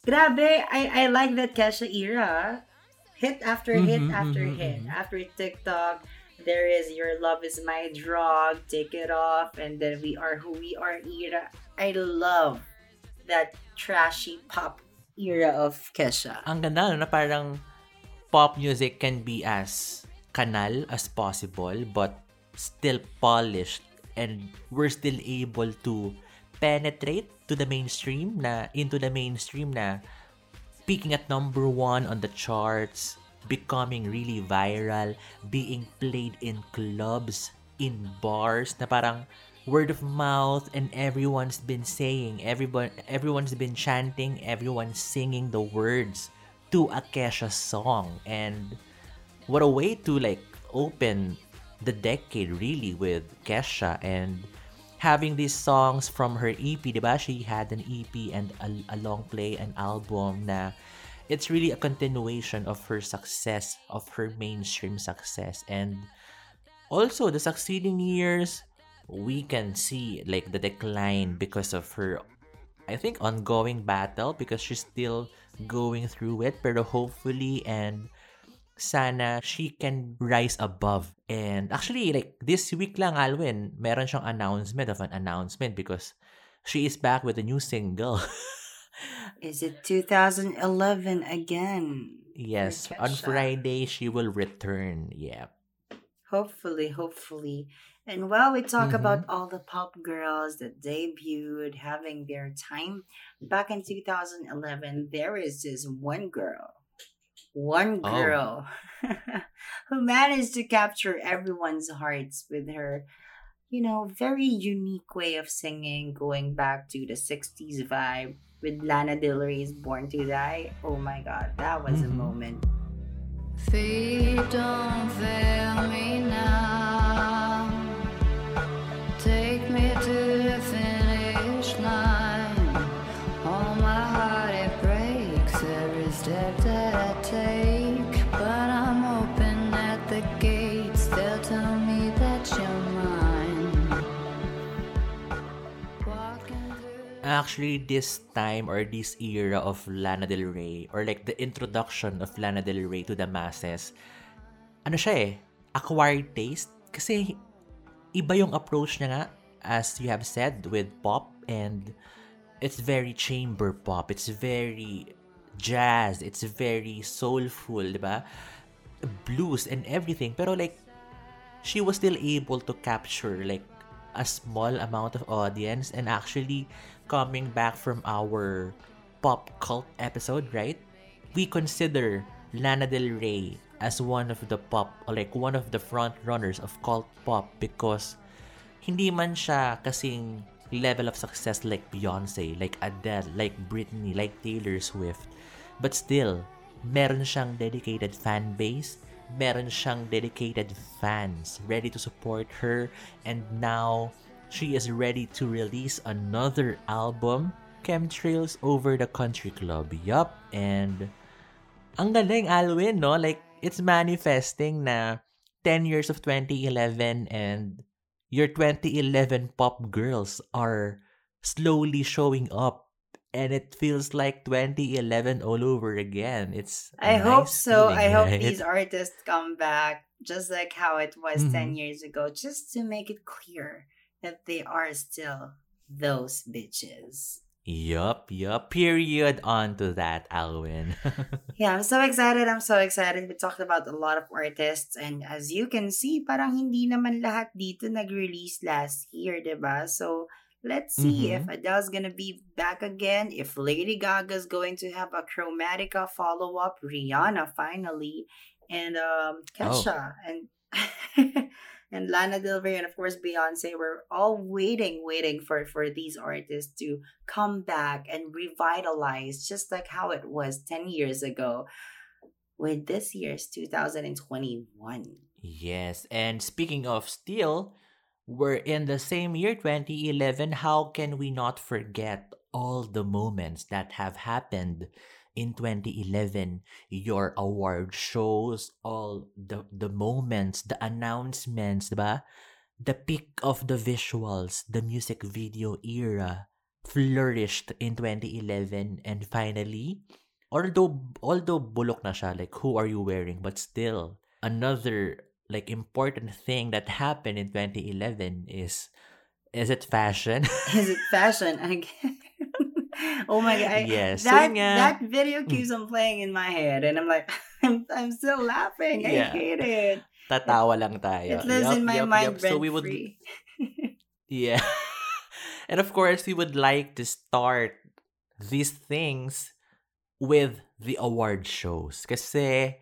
Grabe, I, I like that Kesha era. Hit after hit mm-hmm, after mm-hmm, hit. Mm-hmm. After TikTok, there is Your Love Is My Drug, Take It Off, and then We Are Who We Are era. I love that trashy pop era of Kesha. Ang ganda, no? Parang pop music can be as kanal as possible, but still polished. And we're still able to penetrate to the mainstream na into the mainstream na peaking at number one on the charts, becoming really viral, being played in clubs, in bars, na parang word of mouth, and everyone's been saying, everyone everyone's been chanting, everyone's singing the words to a Kesha song. And what a way to like open the decade really with Kesha and having these songs from her E P, diba? She had an E P and a, a long play, an album na it's really a continuation of her success, of her mainstream success. And also, the succeeding years, we can see like the decline because of her, I think, ongoing battle because she's still going through it. Pero hopefully and sana she can rise above. And actually, like, this week lang, Alwyn, meron siyang announcement of an announcement because she is back with a new single. Is it two thousand eleven again? Yes, on Friday she will return. Yeah. Hopefully, hopefully. And while we talk mm-hmm. about all the pop girls that debuted having their time back in two thousand eleven, there is this one girl, one girl oh. who managed to capture everyone's hearts with her, you know, very unique way of singing, going back to the sixties vibe with Lana Del Rey's Born to Die. Oh my God, that was mm-hmm. a moment. Fate don't fail me now. Take me to the finish line. All my heart it breaks every step that I take, but I'm open at the gates. They'll tell me that you're mine. Walking through. Actually, this time or this era of Lana Del Rey, or like the introduction of Lana Del Rey to the masses, ano siya eh, acquired taste, kasi iba yung approach niya nga, as you have said, with pop, and it's very chamber pop, it's very jazz, it's very soulful, di ba? Blues and everything. Pero like, she was still able to capture like a small amount of audience, and actually coming back from our pop cult episode, right? We consider Lana Del Rey as one of the pop, or like one of the front runners of cult pop, because hindi man siya kasing level of success like Beyoncé, like Adele, like Britney, like Taylor Swift. But still, meron siyang dedicated fan base, meron siyang dedicated fans ready to support her, and now she is ready to release another album, Chemtrails Over the Country Club. Yup, and ang galing, Alwyn, no? Like, it's manifesting na ten years of twenty eleven and your twenty eleven pop girls are slowly showing up, and it feels like twenty eleven all over again. It's I nice hope so. Feeling, I right? hope these artists come back just like how it was mm-hmm. ten years ago, just to make it clear that they are still those bitches. Yup, yup. Period on to that, Alwyn. Yeah, I'm so excited. I'm so excited. We talked about a lot of artists, and as you can see, parang hindi naman lahat dito nag-release last year, diba? So, let's see mm-hmm. if Adele's gonna be back again, if Lady Gaga's going to have a Chromatica follow-up, Rihanna finally, and um, Kesha, oh. and... and Lana Del Rey, and of course Beyonce. We're all waiting, waiting for, for these artists to come back and revitalize, just like how it was ten years ago with this year's two thousand twenty-one. Yes, and speaking of still, we're in the same year, twenty eleven. How can we not forget all the moments that have happened in twenty eleven, your award shows, all the the moments, the announcements, diba? The peak of the visuals, the music video era flourished in twenty eleven, and finally, although although bulok na siya, like Who Are You Wearing, but still another like important thing that happened in twenty eleven is is it fashion? Is it fashion? I guess. Oh my God! Yes, that so, yeah. that video keeps on playing in my head, and I'm like, I'm, I'm still laughing. I yeah. hate it. Tatawa lang tayo. It lives yep, in my yep, mind yep. rent so we would, free. Yeah, and of course we would like to start these things with the award shows, kasi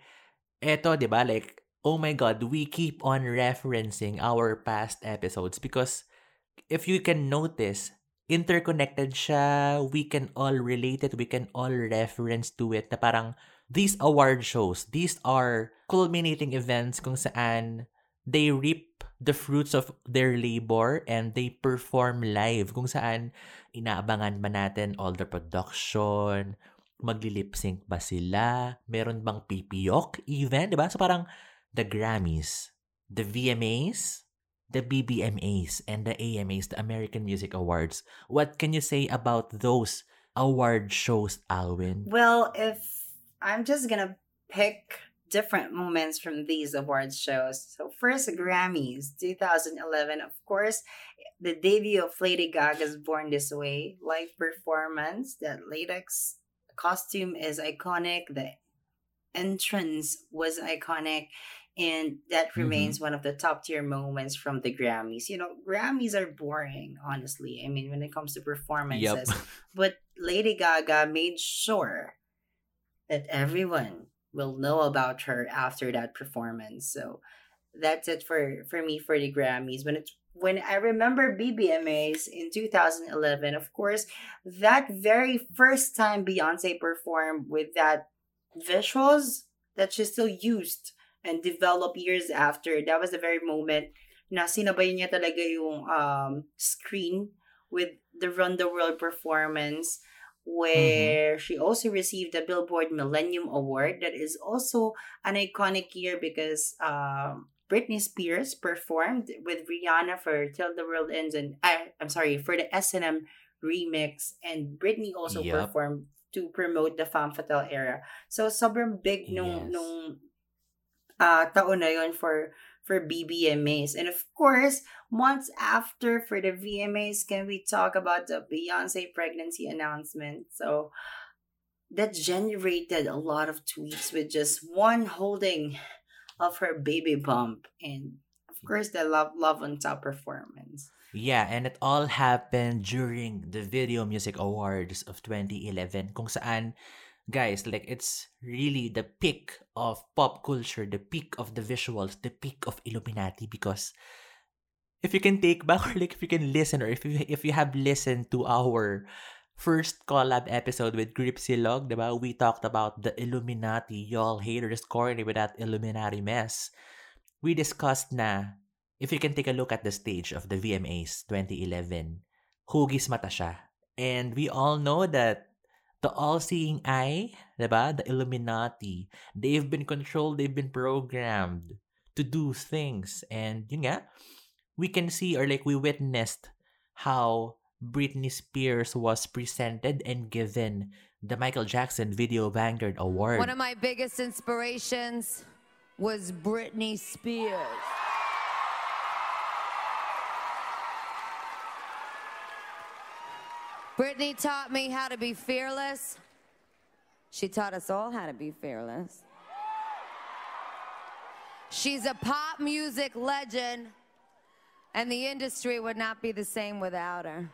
eto, di ba? Like, oh my God, we keep on referencing our past episodes because if you can notice, interconnected siya, we can all relate it, we can all reference to it, na parang these award shows, these are culminating events kung saan they reap the fruits of their labor and they perform live, kung saan inaabangan ba natin all the production, magli-lip-sync ba sila, meron bang pipiyok even, diba? So parang the Grammys, the V M As, the B B M As, and the A M As, the American Music Awards. What can you say about those award shows, Alwyn? Well, if I'm just gonna pick different moments from these award shows. So first, Grammys, twenty eleven. Of course, the debut of Lady Gaga's Born This Way live performance. That latex costume is iconic. The entrance was iconic. And that remains mm-hmm. one of the top tier moments from the Grammys. You know, Grammys are boring, honestly. I mean, when it comes to performances. Yep. But Lady Gaga made sure that everyone will know about her after that performance. So that's it for, for me for the Grammys. When it, when I remember B B M As in two thousand eleven, of course, that very first time Beyonce performed with that visuals that she still used and develop years after. That was the very moment na sinabay niya talaga yung um, screen with the Run the World performance, where mm-hmm. she also received the Billboard Millennium Award. That is also an iconic year because um, Britney Spears performed with Rihanna for Till the World Ends, and uh, I'm sorry, for the S and M remix, and Britney also yep. performed to promote the Femme Fatale era. So sobrang big nung yes. nung Uh, taon na yun for, for B B M As. And of course, months after for the V M As, can we talk about the Beyoncé pregnancy announcement? So that generated a lot of tweets with just one holding of her baby bump. And of course, the Love, Love on Top performance. Yeah, and it all happened during the Video Music Awards of twenty eleven, kung saan guys, like, it's really the peak of pop culture, the peak of the visuals, the peak of Illuminati, because if you can take back, or like if you can listen, or if you if you have listened to our first collab episode with Gripsilog, diba? We talked about the Illuminati, y'all haters corny with that Illuminati mess. We discussed na, if you can take a look at the stage of the V M As twenty eleven, hugis mata siya. And we all know that the all-seeing eye, diba? The Illuminati, they've been controlled, they've been programmed to do things. And yun nga, we can see, or like we witnessed how Britney Spears was presented and given the Michael Jackson Video Vanguard Award. One of my biggest inspirations was Britney Spears. Britney taught me how to be fearless. She taught us all how to be fearless. She's a pop music legend, and the industry would not be the same without her.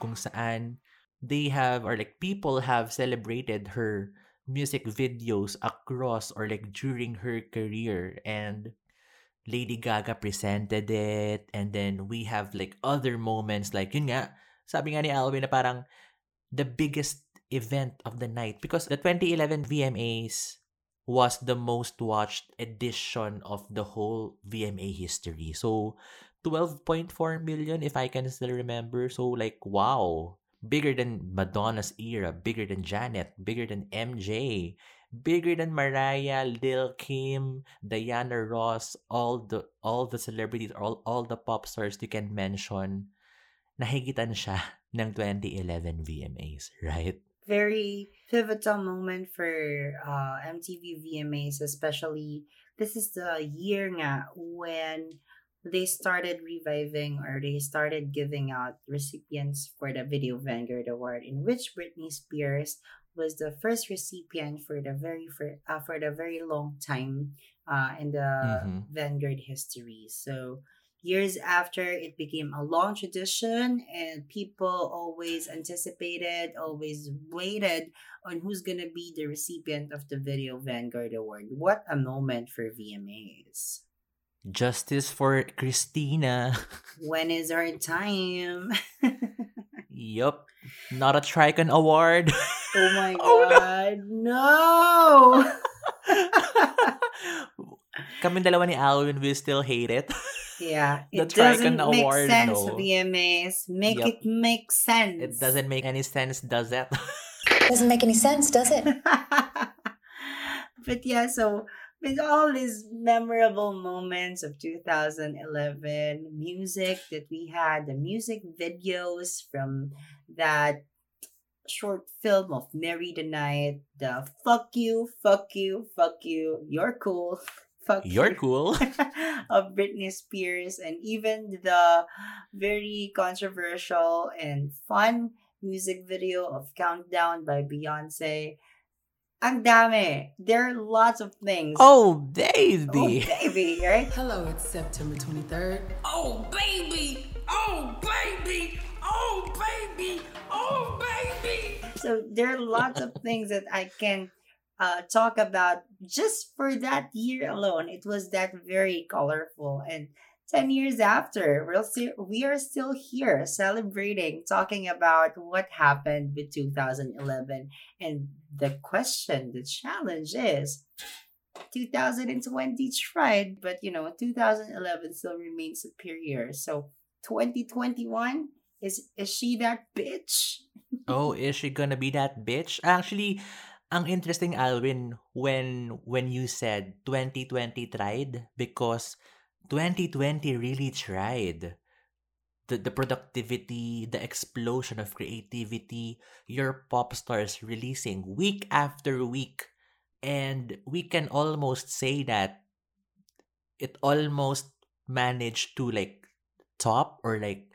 Kung saan they have, or like people have celebrated her music videos across, or like during her career, and Lady Gaga presented it, and then we have like other moments like yun nga, sabi nga ni Alwyn na parang the biggest event of the night, because the twenty eleven V M As was the most watched edition of the whole V M A history. So twelve point four million if I can still remember. So like, wow, bigger than Madonna's era, bigger than Janet, bigger than M J, bigger than Mariah, Lil' Kim, Diana Ross, all the all the celebrities, all all the pop stars you can mention, nahigitan siya ng twenty eleven V M As, right? Very pivotal moment for uh, M T V V M As, especially. This is the year nga when they started reviving, or they started giving out recipients for the Video Vanguard Award, in which Britney Spears was the first recipient for the very for, uh, for the very long time uh, in the mm-hmm. Vanguard history. So years after, it became a long tradition, and people always anticipated, always waited on who's gonna be the recipient of the Video Vanguard Award. What a moment for V M As. Justice for Christina. When is our time? Yup. Not a Tricon Award. Oh my God. Oh no. no. Kami dalawa ni Alwyn will still hate it. Yeah. It doesn't make award, sense, no. V M As. Make yep. it make sense. It doesn't make any sense, does it? It doesn't make any sense, does it? But yeah, so with all these memorable moments of two thousand eleven, music that we had, the music videos from that short film of Marry the Night, the Fuck You, Fuck You, Fuck You, You're Cool, Fuck You're you. Cool. Of Britney Spears, and even the very controversial and fun music video of Countdown by Beyoncé. Ang dami. There are lots of things. Oh, baby. Oh, baby, right? Hello, it's September twenty-third. Oh, baby. Oh, baby. Oh, baby. Oh, baby. So there are lots of things that I can uh, talk about just for that year alone. It was that very colorful. And ten years after, we'll see, we are still here celebrating, talking about what happened with two thousand eleven. And the question, the challenge is, two thousand twenty tried, but you know, two thousand eleven still remains superior. So twenty twenty-one, is is she that bitch? Oh, is she gonna be that bitch? Actually, ang interesting, Alwyn, when when you said twenty twenty tried, because twenty twenty really tried. The, the productivity, the explosion of creativity, your pop stars releasing week after week. And we can almost say that it almost managed to like top or like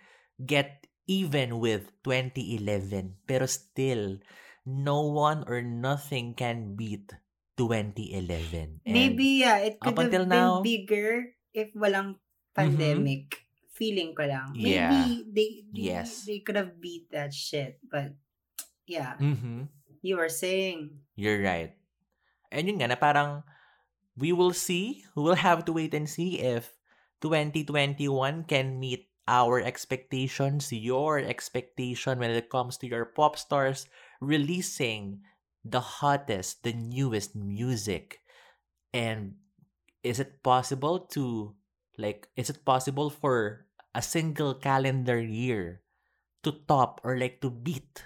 get even with twenty eleven. Pero still, no one or nothing can beat twenty eleven. And maybe, yeah, it could have been now, bigger if walang pandemic. Mm-hmm. Feeling ko lang. Maybe yeah. they, they, yes. they could have beat that shit. But, yeah. Mm-hmm. You were saying. You're right. And yun nga na parang, we will see, we'll have to wait and see if twenty twenty-one can meet our expectations, your expectation when it comes to your pop stars releasing the hottest, the newest music. And is it possible to, like, is it possible for a single calendar year to top or like to beat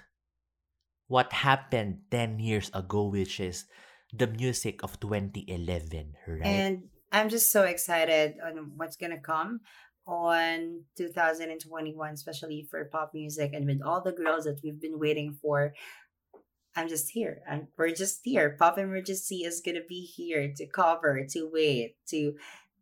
what happened ten years ago, which is the music of twenty eleven, right? And I'm just so excited on what's gonna come on two thousand twenty-one, especially for pop music, and with all the girls that we've been waiting for. I'm just here. I'm, we're just here. Pop Emergency is gonna be here to cover, to wait, to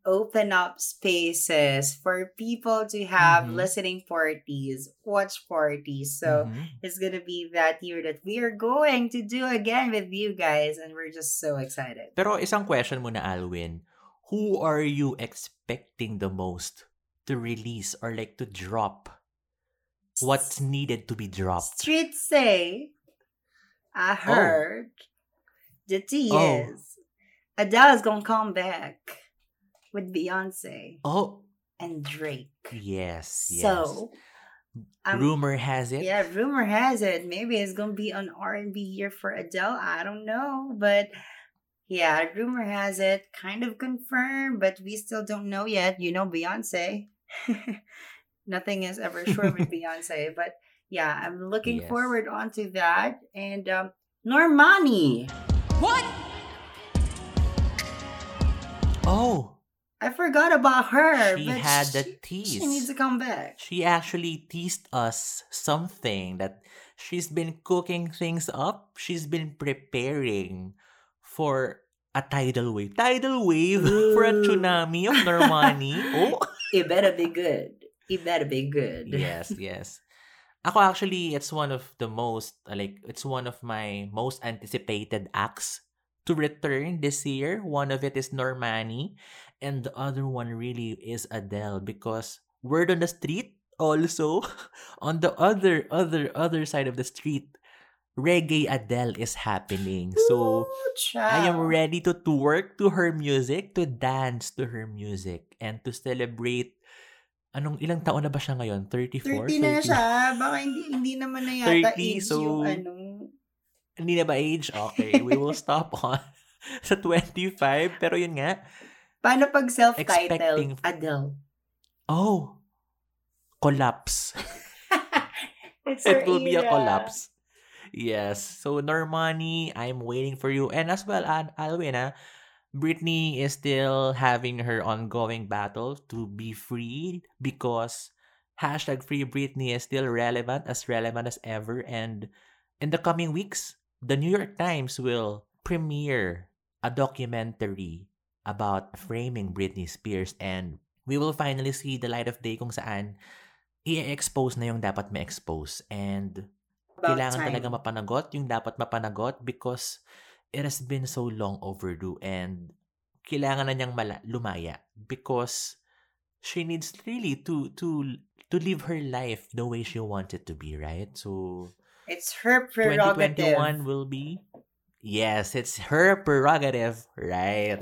open up spaces for people to have mm-hmm. listening parties, watch parties. So mm-hmm. it's going to be that year that we are going to do again with you guys. And we're just so excited. Pero isang question muna, Alwyn. Who are you expecting the most to release or like to drop? What's needed to be dropped? Street say, I heard oh. the tea oh. is Adele is going to come back with Beyonce oh. and Drake. Yes, yes. So, um, rumor has it. Yeah, rumor has it. Maybe it's going to be an R and B year for Adele. I don't know. But yeah, rumor has it. Kind of confirmed, but we still don't know yet. You know, Beyonce. Nothing is ever sure with Beyonce. But yeah, I'm looking yes. forward onto that. And um, Normani. What? Oh. I forgot about her. She but had she, the tease. She needs to come back. She actually teased us something that she's been cooking things up. She's been preparing for a tidal wave. Tidal wave Ooh. For a tsunami of Normani. Oh, it better be good. It better be good. Yes, yes. Ako actually, it's one of the most, like, it's one of my most anticipated acts to return this year. One of it is Normani, and the other one really is Adele, because word on the street also, on the other, other, other side of the street, Reggae Adele is happening. So, Ooh, I am ready to twerk to her music, to dance to her music, and to celebrate. Anong ilang taon na ba siya ngayon? thirty-four? thirty na siya. Baka hindi, hindi naman na yata thirty, age so, yung ano. Hindi na ba age? Okay, we will stop on sa twenty-five. Pero yun nga. Paano pag self-titled? Expecting... Adele. Oh. Collapse. It will era. Be a collapse. Yes. So, Normani, I'm waiting for you. And as well, Alwyn, ah, Britney is still having her ongoing battle to be free, because hashtag free Britney is still relevant, as relevant as ever. And in the coming weeks, The New York Times will premiere a documentary about framing Britney Spears, and we will finally see the light of day kung saan i-expose na yung dapat ma-expose, and about kailangan time. Talaga mapanagot yung dapat mapanagot because it has been so long overdue, and kailangan na niyang mala- lumaya because she needs really to to to live her life the way she wants it to be, right? So it's her prerogative. twenty twenty-one will be, yes, it's her prerogative, right?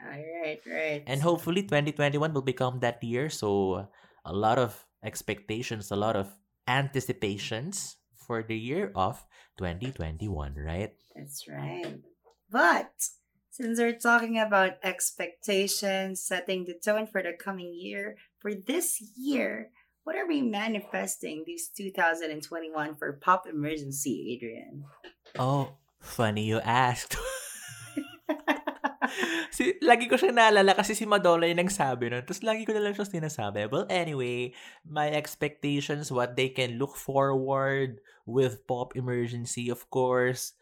All right, right. And hopefully twenty twenty-one will become that year. So a lot of expectations, a lot of anticipations for the year of twenty twenty-one, right? That's right. But since we're talking about expectations, setting the tone for the coming year, for this year, what are we manifesting this two thousand twenty-one for Pop Emergency, Adrian? Oh, funny you asked. si, lagi ko siya naalala kasi si Madonna yung nagsabi nun. Tapos lagi ko na lang siya sinasabi. Well, anyway, my expectations, what they can look forward with Pop Emergency, of course.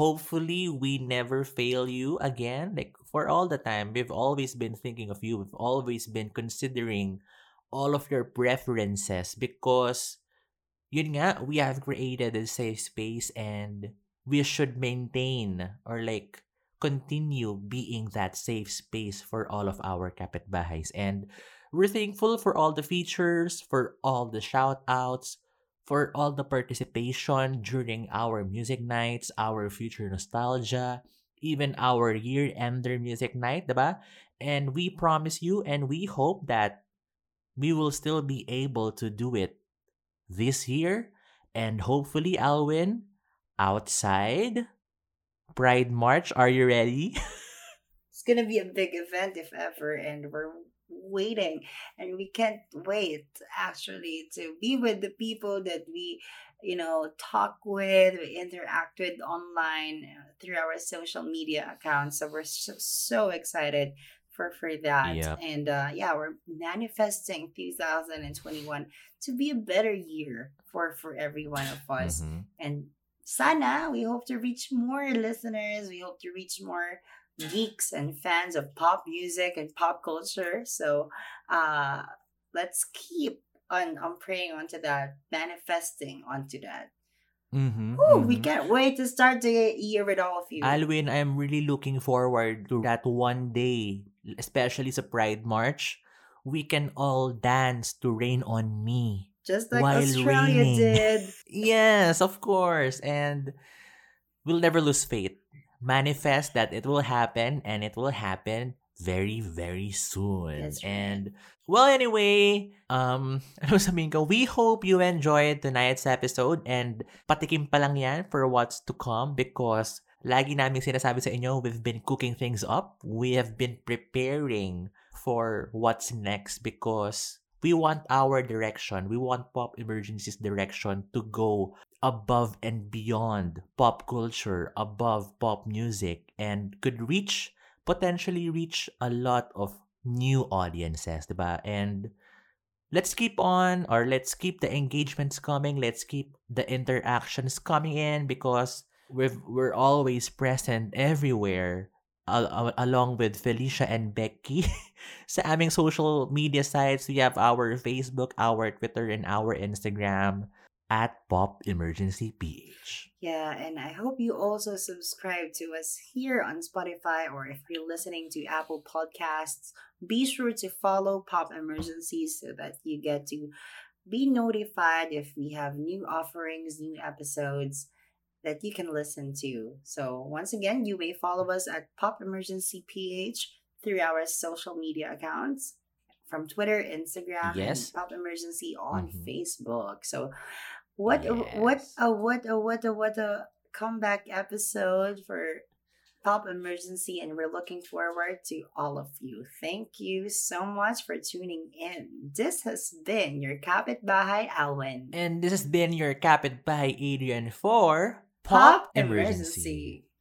Hopefully, we never fail you again. Like, for all the time, we've always been thinking of you. We've always been considering all of your preferences because, yun nga, we have created a safe space and we should maintain or like continue being that safe space for all of our kapitbahays. And we're thankful for all the features, for all the shout-outs, for all the participation during our music nights, our future nostalgia, even our year-ender music night, diba? And we promise you and we hope that we will still be able to do it this year. And hopefully, Alwyn, outside Pride March, are you ready? It's gonna be a big event if ever, and we're waiting and we can't wait actually to be with the people that we you know talk with, we interact with online through our social media accounts. So we're so, so excited for for that. Yep. And uh yeah we're manifesting two thousand twenty-one to be a better year for for every one of us. Mm-hmm. And sana we hope to reach more listeners, we hope to reach more geeks and fans of pop music and pop culture. So uh let's keep on on praying onto that, manifesting onto that. Mm-hmm, Ooh, mm-hmm. We can't wait to start the year with all of you. Alwyn, I'm really looking forward to that one day, especially the Pride March. We can all dance to Rain on Me. Just like while Australia raining. Did. Yes, of course. And we'll never lose faith. Manifest that it will happen, and it will happen very, very soon. That's right. And well, anyway, um, ano sabihin ko, we hope you enjoyed tonight's episode, and patikim pa lang yan for what's to come because lagi namin sinasabi sa inyo, we've been cooking things up. We have been preparing for what's next because we want our direction. We want Pop Emergency's direction to go above and beyond pop culture, above pop music, and could reach, potentially reach a lot of new audiences, diba? And let's keep on, or let's keep the engagements coming, let's keep the interactions coming in because we've, we're always present everywhere al- along with Felicia and Becky. Sa aming social media sites, we have our Facebook, our Twitter, and our Instagram. At Pop Emergency P H. Yeah, and I hope you also subscribe to us here on Spotify, or if you're listening to Apple Podcasts, be sure to follow Pop Emergency so that you get to be notified if we have new offerings, new episodes that you can listen to. So once again, you may follow us at Pop Emergency P H through our social media accounts. From Twitter, Instagram, yes. And Pop Emergency on mm-hmm. Facebook. So, what, yes. a, what, a, what, a, what, a, what a comeback episode for Pop Emergency, and we're looking forward to all of you. Thank you so much for tuning in. This has been your Kapitbahay, Alwyn, and this has been your Kapitbahay, Adrian, for Pop, Pop Emergency. Emergency.